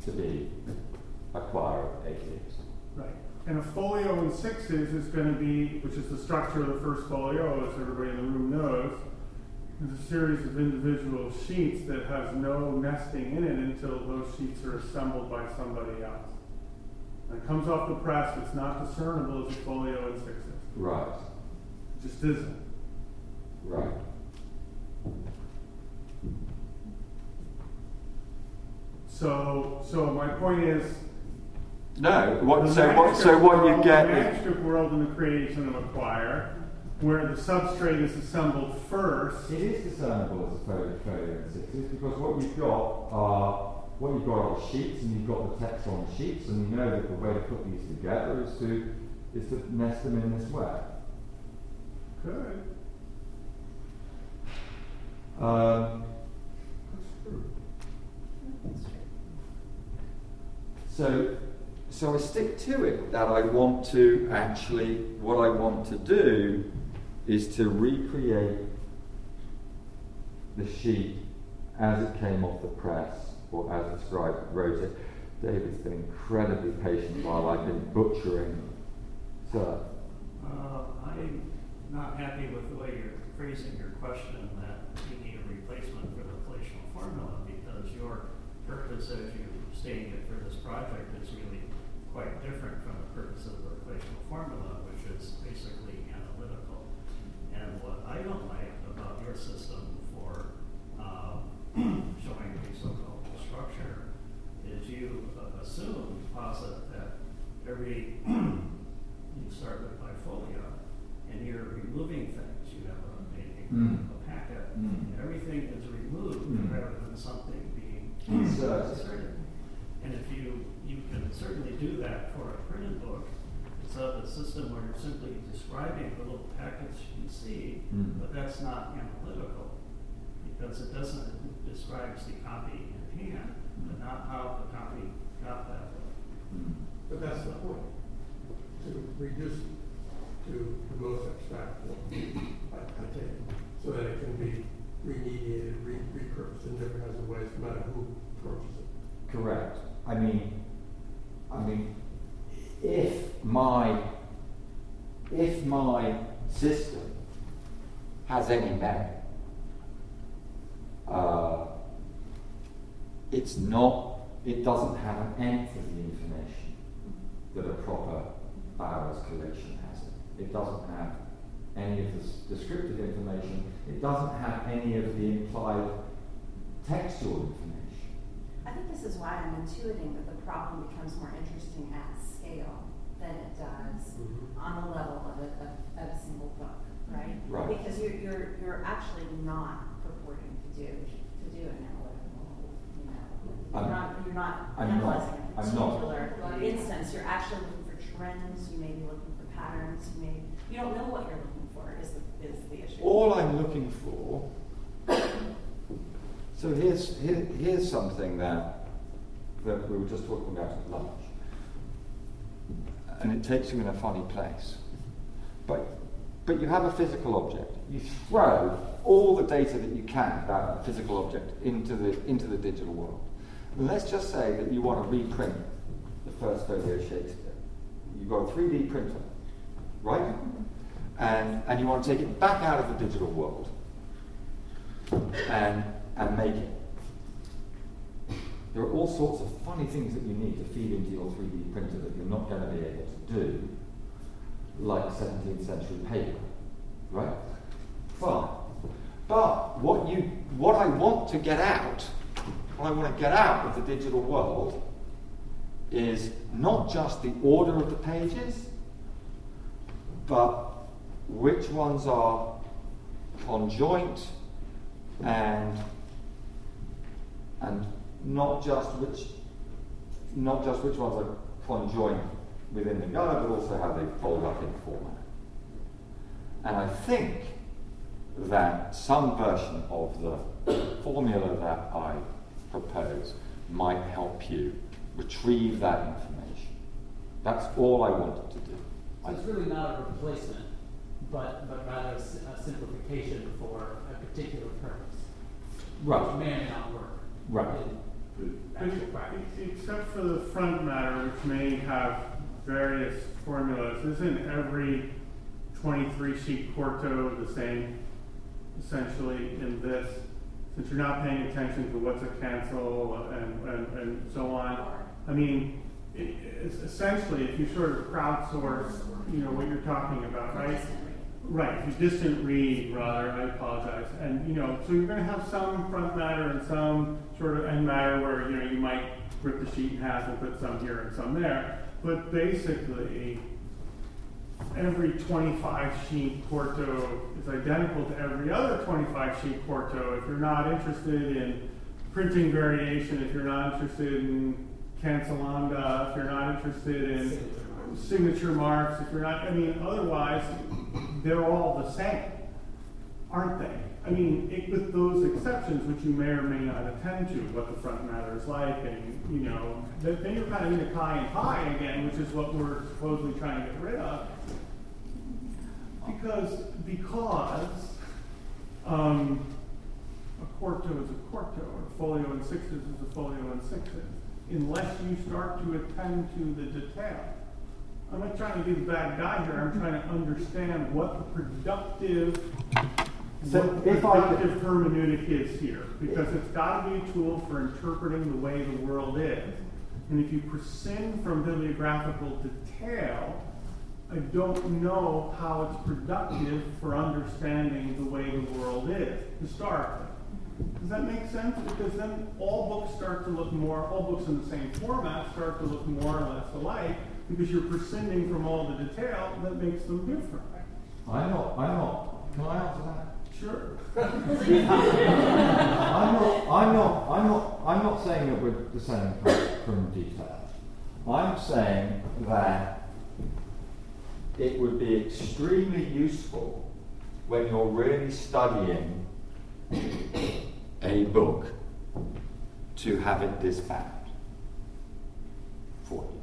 to be a choir of eight leaves. Right. And a folio in sixes is going to be, which is the structure of the first folio, as everybody in the room knows, There's a series of individual sheets that has no nesting in it until those sheets are assembled by somebody else. And it comes off the press, it's not discernible as a folio in sixes. Right. It just isn't. Right. So my point is. No. So what you get is the manuscript world and the creation of a choir, where the substrate is assembled first. It is discernible as a folio in sixes because what you've got are sheets, and you've got the text on the sheets, and you know that the way to put these together is to nest them in this way. Good. So I stick to it that I want to actually, what I want to do is to recreate the sheet as it came off the press or as the scribe wrote it. David's been incredibly patient while I've been butchering. Sir? I'm not happy with the way you're phrasing your question that you need a replacement for the inflation formula because your purpose as you stated it for this project is really quite different from the purpose of the relational formula, which is basically analytical. And what I don't like about your system for showing the so-called structure is you posit that you start with bifolio, and you're removing things. You have a painting, a packet, and everything is removed rather than something being inserted. And if you can certainly do that for a printed book, it's a system where you're simply describing the little packets you see, but that's not analytical because it describes the copy in hand, but not how the copy got that way. But that's the point, to reduce to the most abstract form, I think, so that it can be remediated, repurposed in different kinds of ways, no matter who approaches it. Correct. I mean, if my system has any merit, it doesn't have an nth of the information that a proper Bowers collection has. It doesn't have any of the descriptive information. It doesn't have any of the implied textual information. I think this is why I'm intuiting that the problem becomes more interesting at scale than it does on the level of a single book, right? Because you're actually not purporting to do an analytical, you're not analyzing a particular instance. You're actually looking for trends. You may be looking for patterns. You don't know what you're looking for is the issue. All I'm looking for. So here's something that we were just talking about at lunch, and it takes you in a funny place. But you have a physical object. You throw all the data that you can about that physical object into the digital world. And let's just say that you want to reprint the first folio of Shakespeare. You've got a 3D printer, right? And you want to take it back out of the digital world. And make it. There are all sorts of funny things that you need to feed into your 3D printer that you're not going to be able to do, like 17th century paper, right? Fine. But what I want to get out of the digital world is not just the order of the pages, but which ones are conjoint and not just which ones are conjoined within the guide, but also how they fold up in format. And I think that some version of the formula that I propose might help you retrieve that information. That's all I wanted to do. So it's really not a replacement, but rather a simplification for a particular purpose. Right. Which may not work. Right. Except for the front matter, which may have various formulas, isn't every 23-sheet quarto the same? essentially in this, since you're not paying attention to what's a cancel and so on. I mean, it's essentially, if you sort of crowdsource, you know, what you're talking about, right? Right, if you distant read, rather, I apologize. And, you know, so you're going to have some front matter and some sort of end matter where, you know, you might rip the sheet in half and put some here and some there. But basically, every 25-sheet quarto is identical to every other 25-sheet quarto. If you're not interested in printing variation, if you're not interested in cancelanda, if you're not interested in signature marks, if you're not, I mean, otherwise, they're all the same, aren't they? I mean, it, with those exceptions, which you may or may not attend to, what the front matter is like, and, you know, then you're kind of in the chi and pi again, which is what we're supposedly trying to get rid of. Because a quarto is a quarto, or a folio and sixes is a folio and sixes, unless you start to attend to the detail. I'm not trying to be the bad guy here. I'm trying to understand what the productive hermeneutic is here, because it's got to be a tool for interpreting the way the world is. And if you prescind from bibliographical detail, I don't know how it's productive for understanding the way the world is historically. Does that make sense? Because then all books start to look more, all books in the same format start to look more or less alike, because you're prescinding from all the detail that makes them different. I know. Can I answer that? Sure. I'm not saying that we're descending from detail. I'm saying that it would be extremely useful when you're really studying a book to have it disbound for you.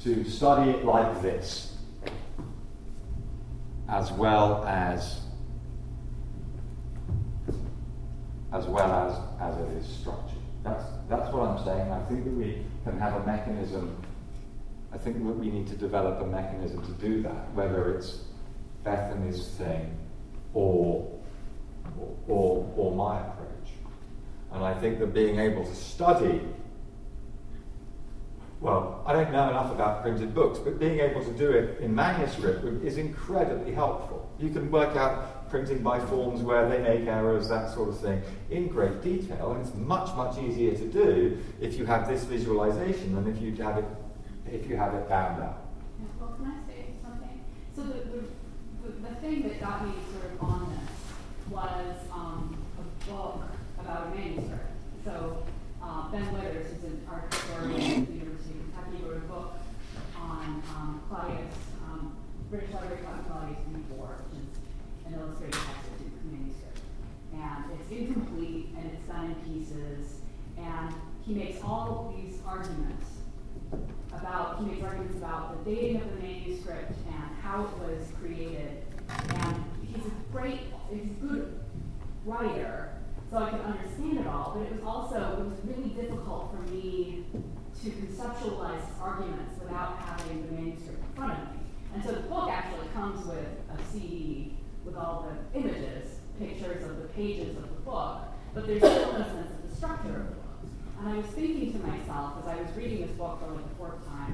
To study it like this, as well as it is structured. That's what I'm saying. I think that we can have a mechanism. I think that we need to develop a mechanism to do that, whether it's Bethany's thing or my approach. And I think that being able to study, well, I don't know enough about printed books, but being able to do it in manuscript is incredibly helpful. You can work out printing by forms where they make errors, that sort of thing, in great detail, and it's much, much easier to do if you have this visualization than if you have it bound up. Yeah, well, can I say something? So the thing that got me sort of on this was a book about a manuscript. So Ben Withers is an art historian. Claudius, British Library on Claudius V4, which is an illustrated passage of the manuscript. And it's incomplete, and it's done in pieces, and he makes all these arguments about, the dating of the manuscript and how it was created. And he's a good writer, so I could understand it all, but it was really difficult for me to conceptualize arguments without having the manuscript in front of me. And so the book actually comes with a CD with all the images, pictures of the pages of the book, but there's still no sense of the structure of the book. And I was thinking to myself as I was reading this book for the fourth time,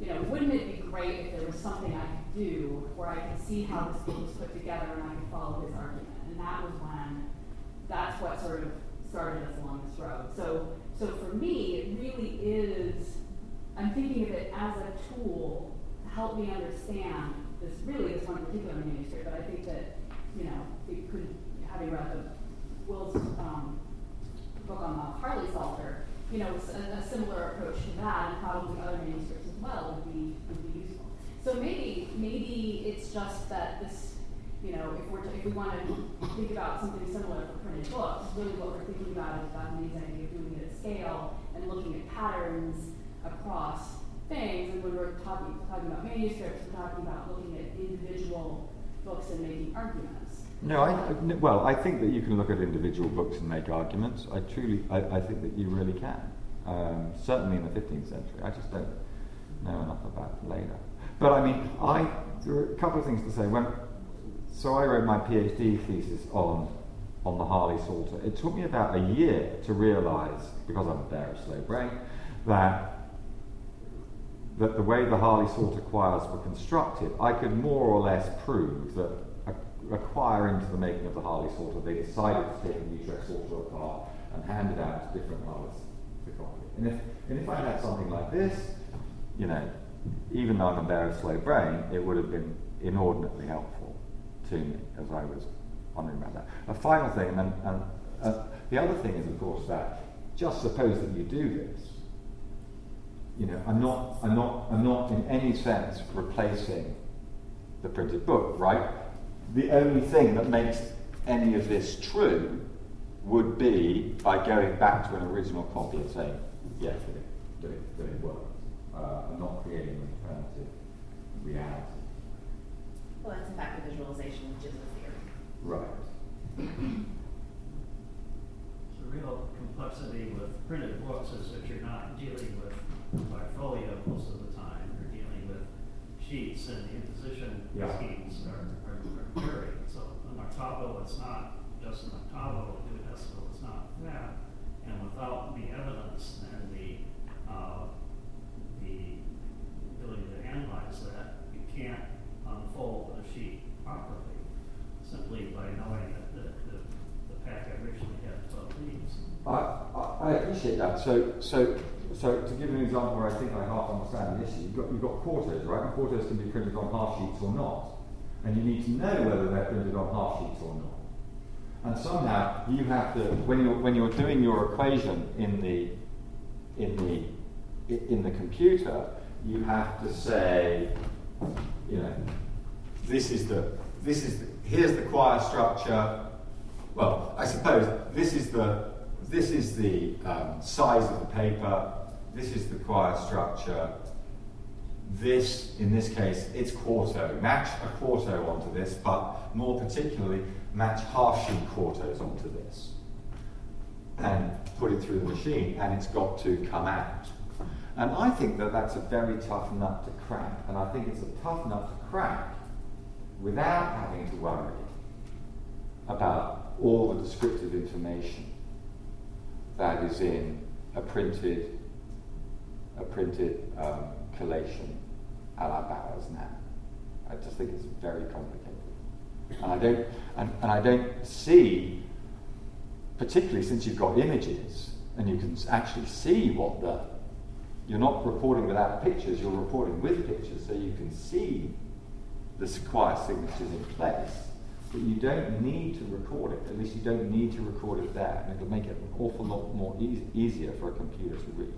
you know, wouldn't it be great if there was something I could do where I could see how this book was put together and I could follow his argument? And that's what sort of started us along this road. So for me, it really is, I'm thinking of it as a tool to help me understand this one particular manuscript, but I think that, you know, it could, having read the Will's book on Harley Psalter, you know, a similar approach to that, and probably other manuscripts as well would be useful. So maybe it's just that this, you know, if we want to think about something similar for printed books, really what we're thinking about is Bethany's idea of doing it at scale and looking at patterns across things. And when we're talking about manuscripts, we're talking about looking at individual books and making arguments. I think that you can look at individual books and make arguments. I think that you really can. Certainly in the 15th century. I just don't know enough about later. But I mean, there are a couple of things to say. When So I wrote my PhD thesis on the Harley Psalter. It took me about a year to realise, because I'm a bear of slow brain, that the way the Harley Psalter choirs were constructed, I could more or less prove that a choir into the making of the Harley Psalter, they decided to take the Utrecht Psalter apart and hand it out to different artists to copy. And if I had something like this, you know, even though I'm a bear of slow brain, it would have been inordinately helpful to me as I was wondering about that. A final thing, and the other thing is, of course, that just suppose that you do this. You know, I'm not in any sense replacing the printed book, right? The only thing that makes any of this true would be by going back to an original copy and saying, yes, did it work? I'm not creating an alternative reality. Well, that's in fact a visualization, which is a theory. Right. So the real complexity with printed books is that you're not dealing with bifolio most of the time. You're dealing with sheets, and the imposition schemes are varied. So an octavo is not just an octavo, a duodecimal is not that. And without the evidence and the ability to analyze that, you can't unfold a sheet properly simply by knowing that the pack originally had 12 leaves. I appreciate that. So to give an example where I think I half understand the issue, you've got quartos, right? And quartos can be printed on half sheets or not. And you need to know whether they're printed on half sheets or not. And somehow you have to, when you're doing your equation in the computer, you have to say, you know, here's the choir structure. Well, I suppose this is the size of the paper. This is the choir structure. This, in this case, it's quarto. Match a quarto onto this, but more particularly, match half-sheet quartos onto this, and put it through the machine, and it's got to come out. And I think that that's a very tough nut to crack, and I think it's a tough nut to crack without having to worry about all the descriptive information that is in a printed collation a la Bowers now. I just think it's very complicated. And I don't see, particularly since you've got images and you can actually see you're not reporting without pictures, you're reporting with pictures, so you can see the choir signatures in place, but you don't need to record it, at least you don't need to record it there, and it'll make it an awful lot more easier for a computer to read.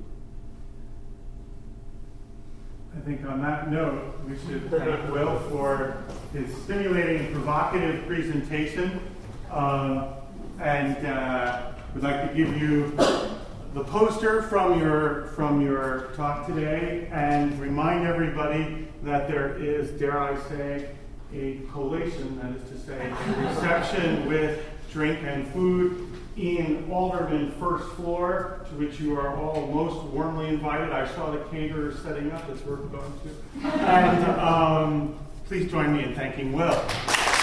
I think on that note, we should thank Will for his stimulating, provocative presentation. And we'd like to give you the poster from your talk today and remind everybody that there is, dare I say, a collation, that is to say, a reception with drink and food in Alderman first floor, to which you are all most warmly invited. I saw the caterer setting up, that's where we're going to. And please join me in thanking Will.